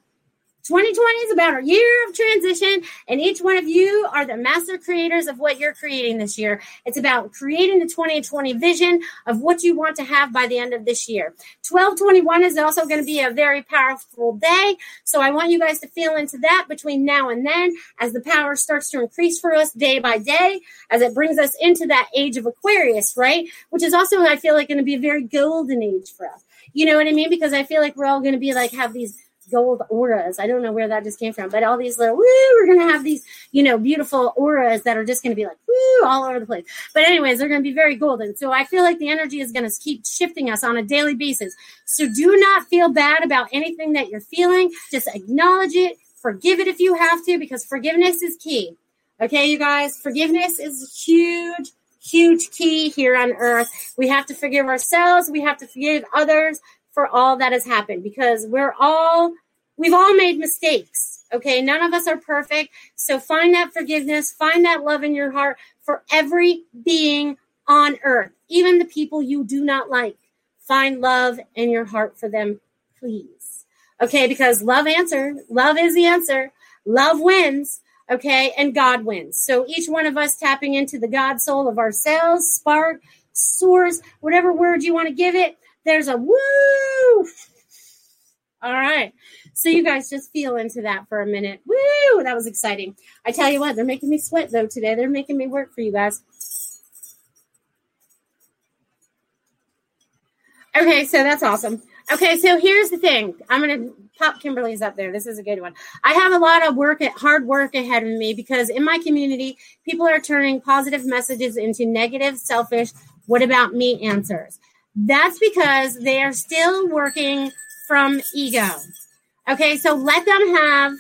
twenty twenty is about a year of transition, and each one of you are the master creators of what you're creating this year. It's about creating the twenty twenty vision of what you want to have by the end of this year. twelve twenty-one is also going to be a very powerful day, so I want you guys to feel into that between now and then as the power starts to increase for us day by day, as it brings us into that age of Aquarius, right? Which is also, I feel like, going to be a very golden age for us. You know what I mean? Because I feel like we're all going to be like, have these gold auras. I don't know where that just came from, but all these little, woo, we're going to have these, you know, beautiful auras that are just going to be like, woo, all over the place. But anyways, they're going to be very golden. So I feel like the energy is going to keep shifting us on a daily basis. So do not feel bad about anything that you're feeling. Just acknowledge it. Forgive it if you have to, because forgiveness is key. Okay, you guys, forgiveness is huge, huge key here on Earth. We have to forgive ourselves. We have to forgive others for all that has happened, because we're all, we've all made mistakes, okay? None of us are perfect, so find that forgiveness, find that love in your heart for every being on Earth, even the people you do not like. Find love in your heart for them, please, okay? Because love answer, love is the answer, love wins, okay? And God wins. So each one of us tapping into the God soul of ourselves, spark, source, whatever word you want to give it, There's a woo. All right. So you guys just feel into that for a minute. Woo. That was exciting. I tell you what, they're making me sweat, though, today. They're making me work for you guys. Okay, so that's awesome. Okay, so here's the thing. I'm going to pop Kimberly's up there. This is a good one. I have a lot of work, hard work ahead of me because in my community, people are turning positive messages into negative, selfish, what about me answers. That's because they are still working from ego. Okay, so let them have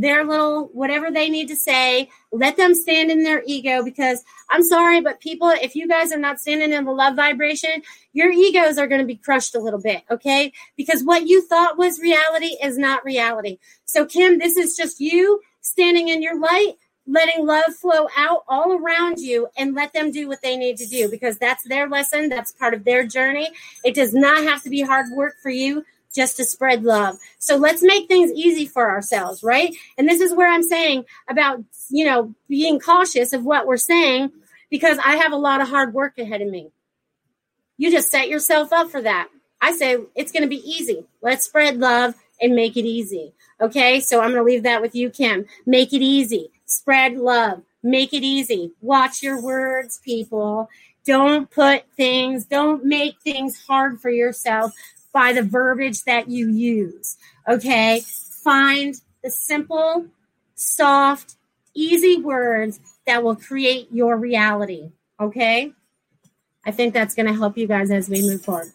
their little whatever they need to say. Let them stand in their ego because I'm sorry, but people, if you guys are not standing in the love vibration, your egos are going to be crushed a little bit, okay? Because what you thought was reality is not reality. So, Kim, this is just you standing in your light, letting love flow out all around you and let them do what they need to do because that's their lesson. That's part of their journey. It does not have to be hard work for you just to spread love. So let's make things easy for ourselves, right? And this is where I'm saying about, you know, being cautious of what we're saying because I have a lot of hard work ahead of me. You just set yourself up for that. I say it's going to be easy. Let's spread love and make it easy, okay? So I'm going to leave that with you, Kim. Make it easy. Spread love. Make it easy. Watch your words, people. Don't put things, don't make things hard for yourself by the verbiage that you use, okay? Find the simple, soft, easy words that will create your reality, okay? I think that's going to help you guys as we move forward.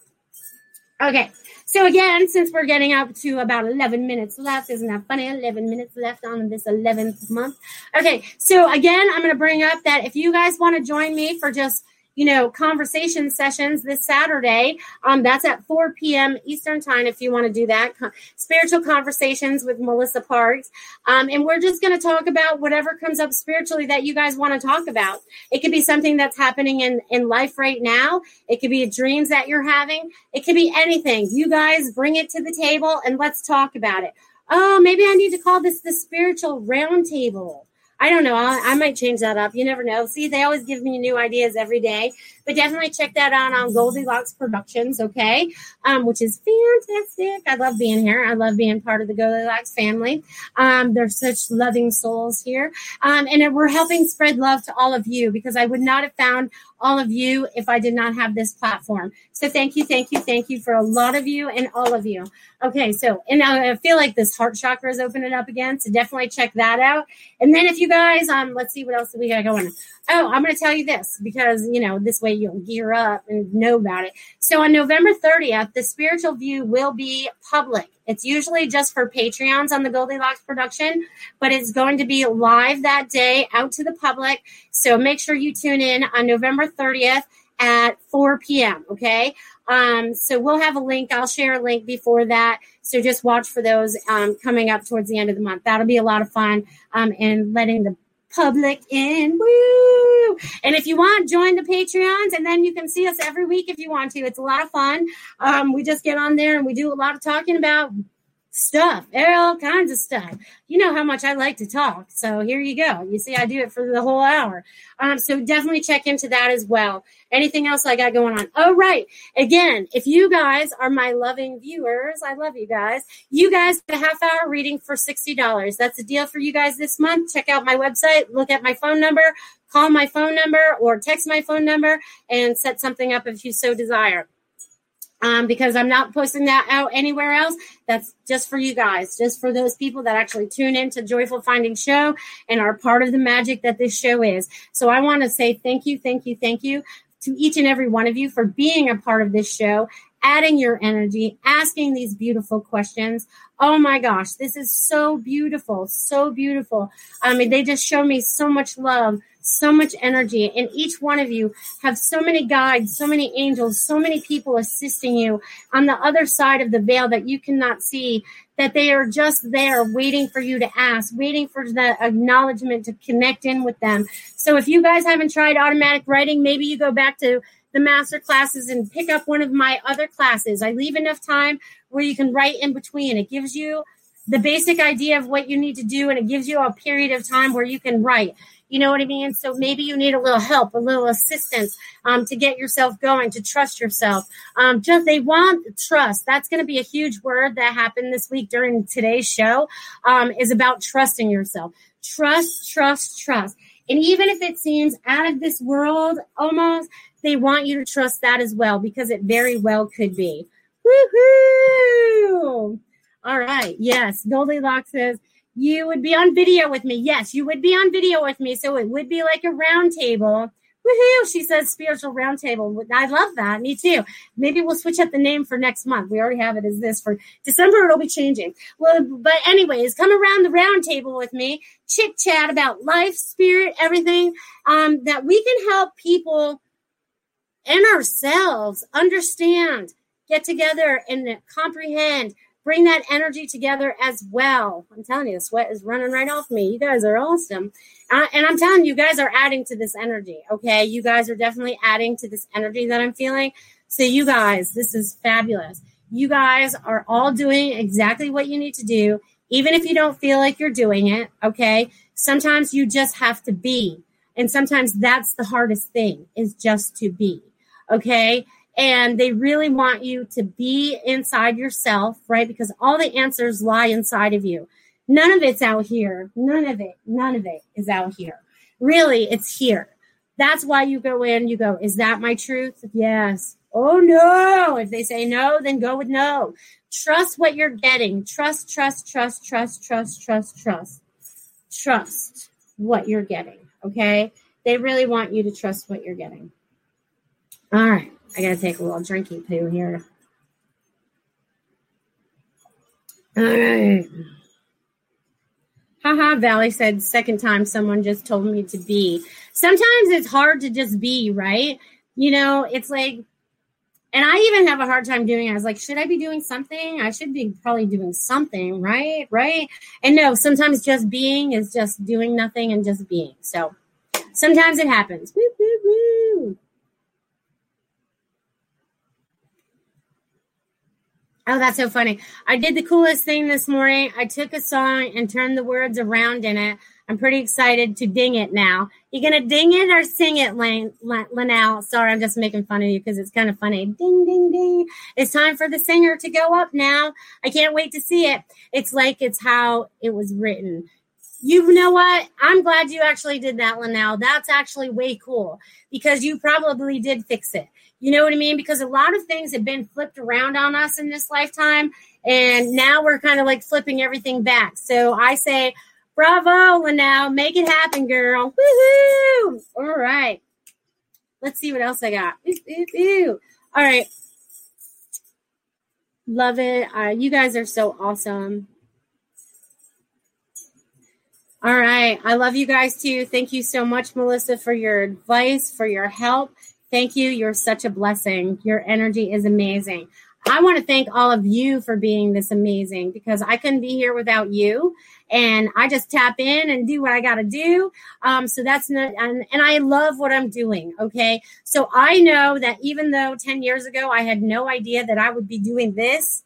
Okay, so again, since we're getting up to about eleven minutes left, isn't that funny? eleven minutes left on this eleventh month. Okay, so again, I'm going to bring up that if you guys want to join me for just you know, conversation sessions this Saturday. Um, that's at four p.m. Eastern time if you want to do that. Spiritual Conversations with Melissa Park. Um, and we're just going to talk about whatever comes up spiritually that you guys want to talk about. It could be something that's happening in, in life right now. It could be dreams that you're having. It could be anything. You guys bring it to the table and let's talk about it. Oh, maybe I need to call this the Spiritual Roundtable. I don't know. I'll, I might change that up. You never know. See, they always give me new ideas every day. But definitely check that out on Goldilocks Productions, okay, um, which is fantastic. I love being here. I love being part of the Goldilocks family. Um, they're such loving souls here. Um, and we're helping spread love to all of you because I would not have found all of you if I did not have this platform. So thank you, thank you, thank you for a lot of you and all of you. Okay, so, and I feel like this heart chakra is opening up again, so definitely check that out. And then if you guys, um, let's see what else we got going on. Oh, I'm going to tell you this because, you know, this way you'll gear up and know about it. So on November thirtieth, the Spiritual View will be public. It's usually just for Patreons on the Goldilocks production, but it's going to be live that day out to the public. So make sure you tune in on November thirtieth at four p.m., okay? Um, so we'll have a link. I'll share a link before that. So just watch for those um, coming up towards the end of the month. That'll be a lot of fun um, and letting the public in. Woo! And if you want, join the Patreons, and then you can see us every week if you want to. It's a lot of fun. Um, we just get on there, and we do a lot of talking about stuff, all kinds of stuff. You know how much I like to talk, so here you go. You see, I do it for the whole hour. Um, so definitely check into that as well. Anything else I got going on? Oh, right. Again, if you guys are my loving viewers, I love you guys. You guys get a half hour reading for sixty dollars. That's a deal for you guys this month. Check out my website. Look at my phone number. Call my phone number or text my phone number and set something up if you so desire. Um, because I'm not posting that out anywhere else. That's just for you guys, just for those people that actually tune into Joyful Findings Show and are part of the magic that this show is. So I want to say thank you, thank you, thank you to each and every one of you for being a part of this show, adding your energy, asking these beautiful questions. Oh, my gosh, this is so beautiful, so beautiful. I mean, they just show me so much love, so much energy, and each one of you have so many guides, so many angels, so many people assisting you on the other side of the veil that you cannot see, that they are just there waiting for you to ask, waiting for the acknowledgement to connect in with them. So if you guys haven't tried automatic writing, maybe you go back to the master classes and pick up one of my other classes. I leave enough time where you can write in between. It gives you the basic idea of what you need to do, and it gives you a period of time where you can write. You know what I mean? So maybe you need a little help, a little assistance um, to get yourself going, to trust yourself. Um, just they want trust. That's going to be a huge word that happened this week during today's show um, is about trusting yourself. Trust, trust, trust. And even if it seems out of this world almost, they want you to trust that as well because it very well could be. Woohoo! All right. Yes. Goldilocks says, you would be on video with me. Yes, you would be on video with me. So it would be like a round table. Woohoo! She says spiritual round table. I love that. Me too. Maybe we'll switch up the name for next month. We already have it as this for December. It'll be changing. Well, but anyways, come around the round table with me. Chit chat about life, spirit, everything um, that we can help people and ourselves understand, get together and comprehend. Bring that energy together as well. I'm telling you, the sweat is running right off me. You guys are awesome. Uh, and I'm telling you, you guys are adding to this energy, okay? You guys are definitely adding to this energy that I'm feeling. So you guys, this is fabulous. You guys are all doing exactly what you need to do, even if you don't feel like you're doing it, okay? Sometimes you just have to be. And sometimes that's the hardest thing is just to be, okay? And they really want you to be inside yourself, right? Because all the answers lie inside of you. None of it's out here. None of it. None of it is out here. Really, it's here. That's why you go in, you go, is that my truth? Yes. Oh, no. If they say no, then go with no. Trust what you're getting. Trust, trust, trust, trust, trust, trust, trust. Trust what you're getting, okay? They really want you to trust what you're getting. All right. I got to take a little drinky poo here. All right. Haha, Valley said, second time someone just told me to be. Sometimes it's hard to just be, right? You know, it's like, and I even have a hard time doing it. I was like, should I be doing something? I should be probably doing something, right? Right? And no, sometimes just being is just doing nothing and just being. So sometimes it happens. Woo, woo, woo. Oh, that's so funny. I did the coolest thing this morning. I took a song and turned the words around in it. I'm pretty excited to ding it now. You going to ding it or sing it, Lynn, Linnell? Sorry, I'm just making fun of you because it's kind of funny. Ding, ding, ding. It's time for the singer to go up now. I can't wait to see it. It's like it's how it was written. You know what? I'm glad you actually did that, Linnell. That's actually way cool because you probably did fix it. You know what I mean? Because a lot of things have been flipped around on us in this lifetime, and now we're kind of like flipping everything back. So I say, bravo, Linnell. Make it happen, girl. Woohoo! All right. Let's see what else I got. Ooh, ooh, ooh. All right. Love it. Uh, you guys are so awesome. All right. I love you guys, too. Thank you so much, Melissa, for your advice, for your help. Thank you. You're such a blessing. Your energy is amazing. I want to thank all of you for being this amazing because I couldn't be here without you. And I just tap in and do what I got to do. Um, so that's not, and, and I love what I'm doing. Okay. So I know that even though ten years ago, I had no idea that I would be doing this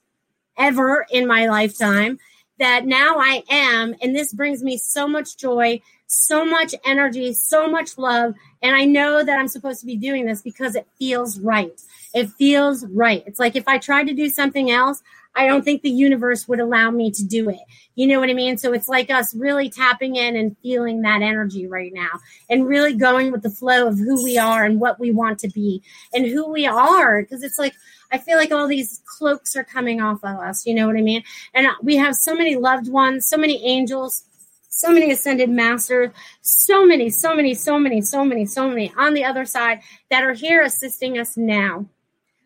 ever in my lifetime, that now I am. And this brings me so much joy, so much energy, so much love. And I know that I'm supposed to be doing this because it feels right. It feels right. It's like if I tried to do something else, I don't think the universe would allow me to do it. You know what I mean? So it's like us really tapping in and feeling that energy right now and really going with the flow of who we are and what we want to be and who we are. Because it's like, I feel like all these cloaks are coming off of us. You know what I mean? And we have so many loved ones, so many angels, so many ascended masters, so many, so many, so many, so many, so many on the other side that are here assisting us now.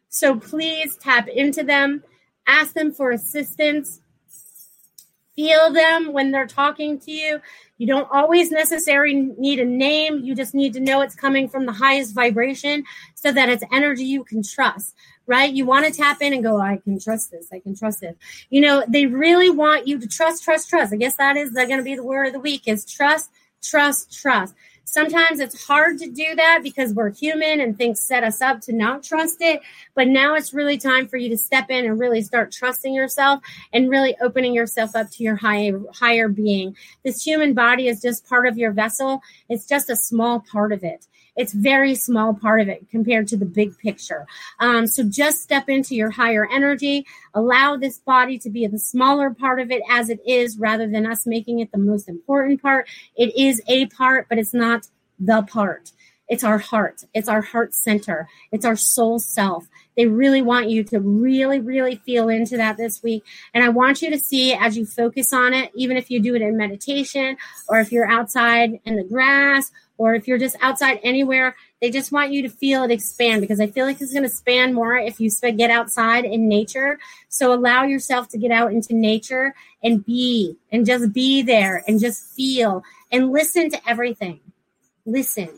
So please tap into them, ask them for assistance, feel them when they're talking to you. You don't always necessarily need a name. You just need to know it's coming from the highest vibration so that it's energy you can trust. Right? You want to tap in and go, I can trust this. I can trust it. You know, they really want you to trust, trust, trust. I guess that is going to be the word of the week is trust, trust, trust. Sometimes it's hard to do that because we're human and things set us up to not trust it. But now it's really time for you to step in and really start trusting yourself and really opening yourself up to your high, higher being. This human body is just part of your vessel. It's just a small part of it. It's very small part of it compared to the big picture. Um, so just step into your higher energy. Allow this body to be the smaller part of it as it is, rather than us making it the most important part. It is a part, but it's not the part. It's our heart. It's our heart center. It's our soul self. They really want you to really, really feel into that this week. And I want you to see as you focus on it, even if you do it in meditation or if you're outside in the grass or if you're just outside anywhere, they just want you to feel it expand, because I feel like it's going to expand more if you get outside in nature. So allow yourself to get out into nature and be, and just be there and just feel and listen to everything. Listen.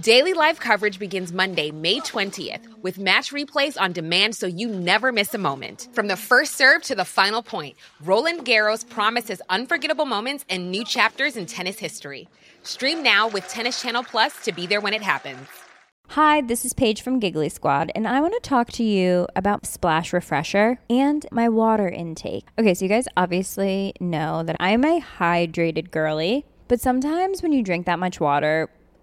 Daily live coverage begins Monday, May twentieth, with match replays on demand so you never miss a moment. From the first serve to the final point, Roland Garros promises unforgettable moments and new chapters in tennis history. Stream now with Tennis Channel Plus to be there when it happens. Hi, this is Paige from Giggly Squad, and I want to talk to you about Splash Refresher and my water intake. Okay, so you guys obviously know that I'm a hydrated girly, but sometimes when you drink that much water,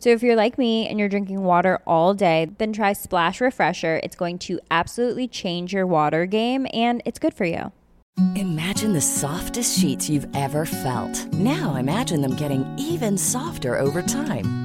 So if you're like me and you're drinking water all day, then try Splash Refresher. It's going to absolutely change your water game, and it's good for you. Imagine the softest sheets you've ever felt. Now imagine them getting even softer over time.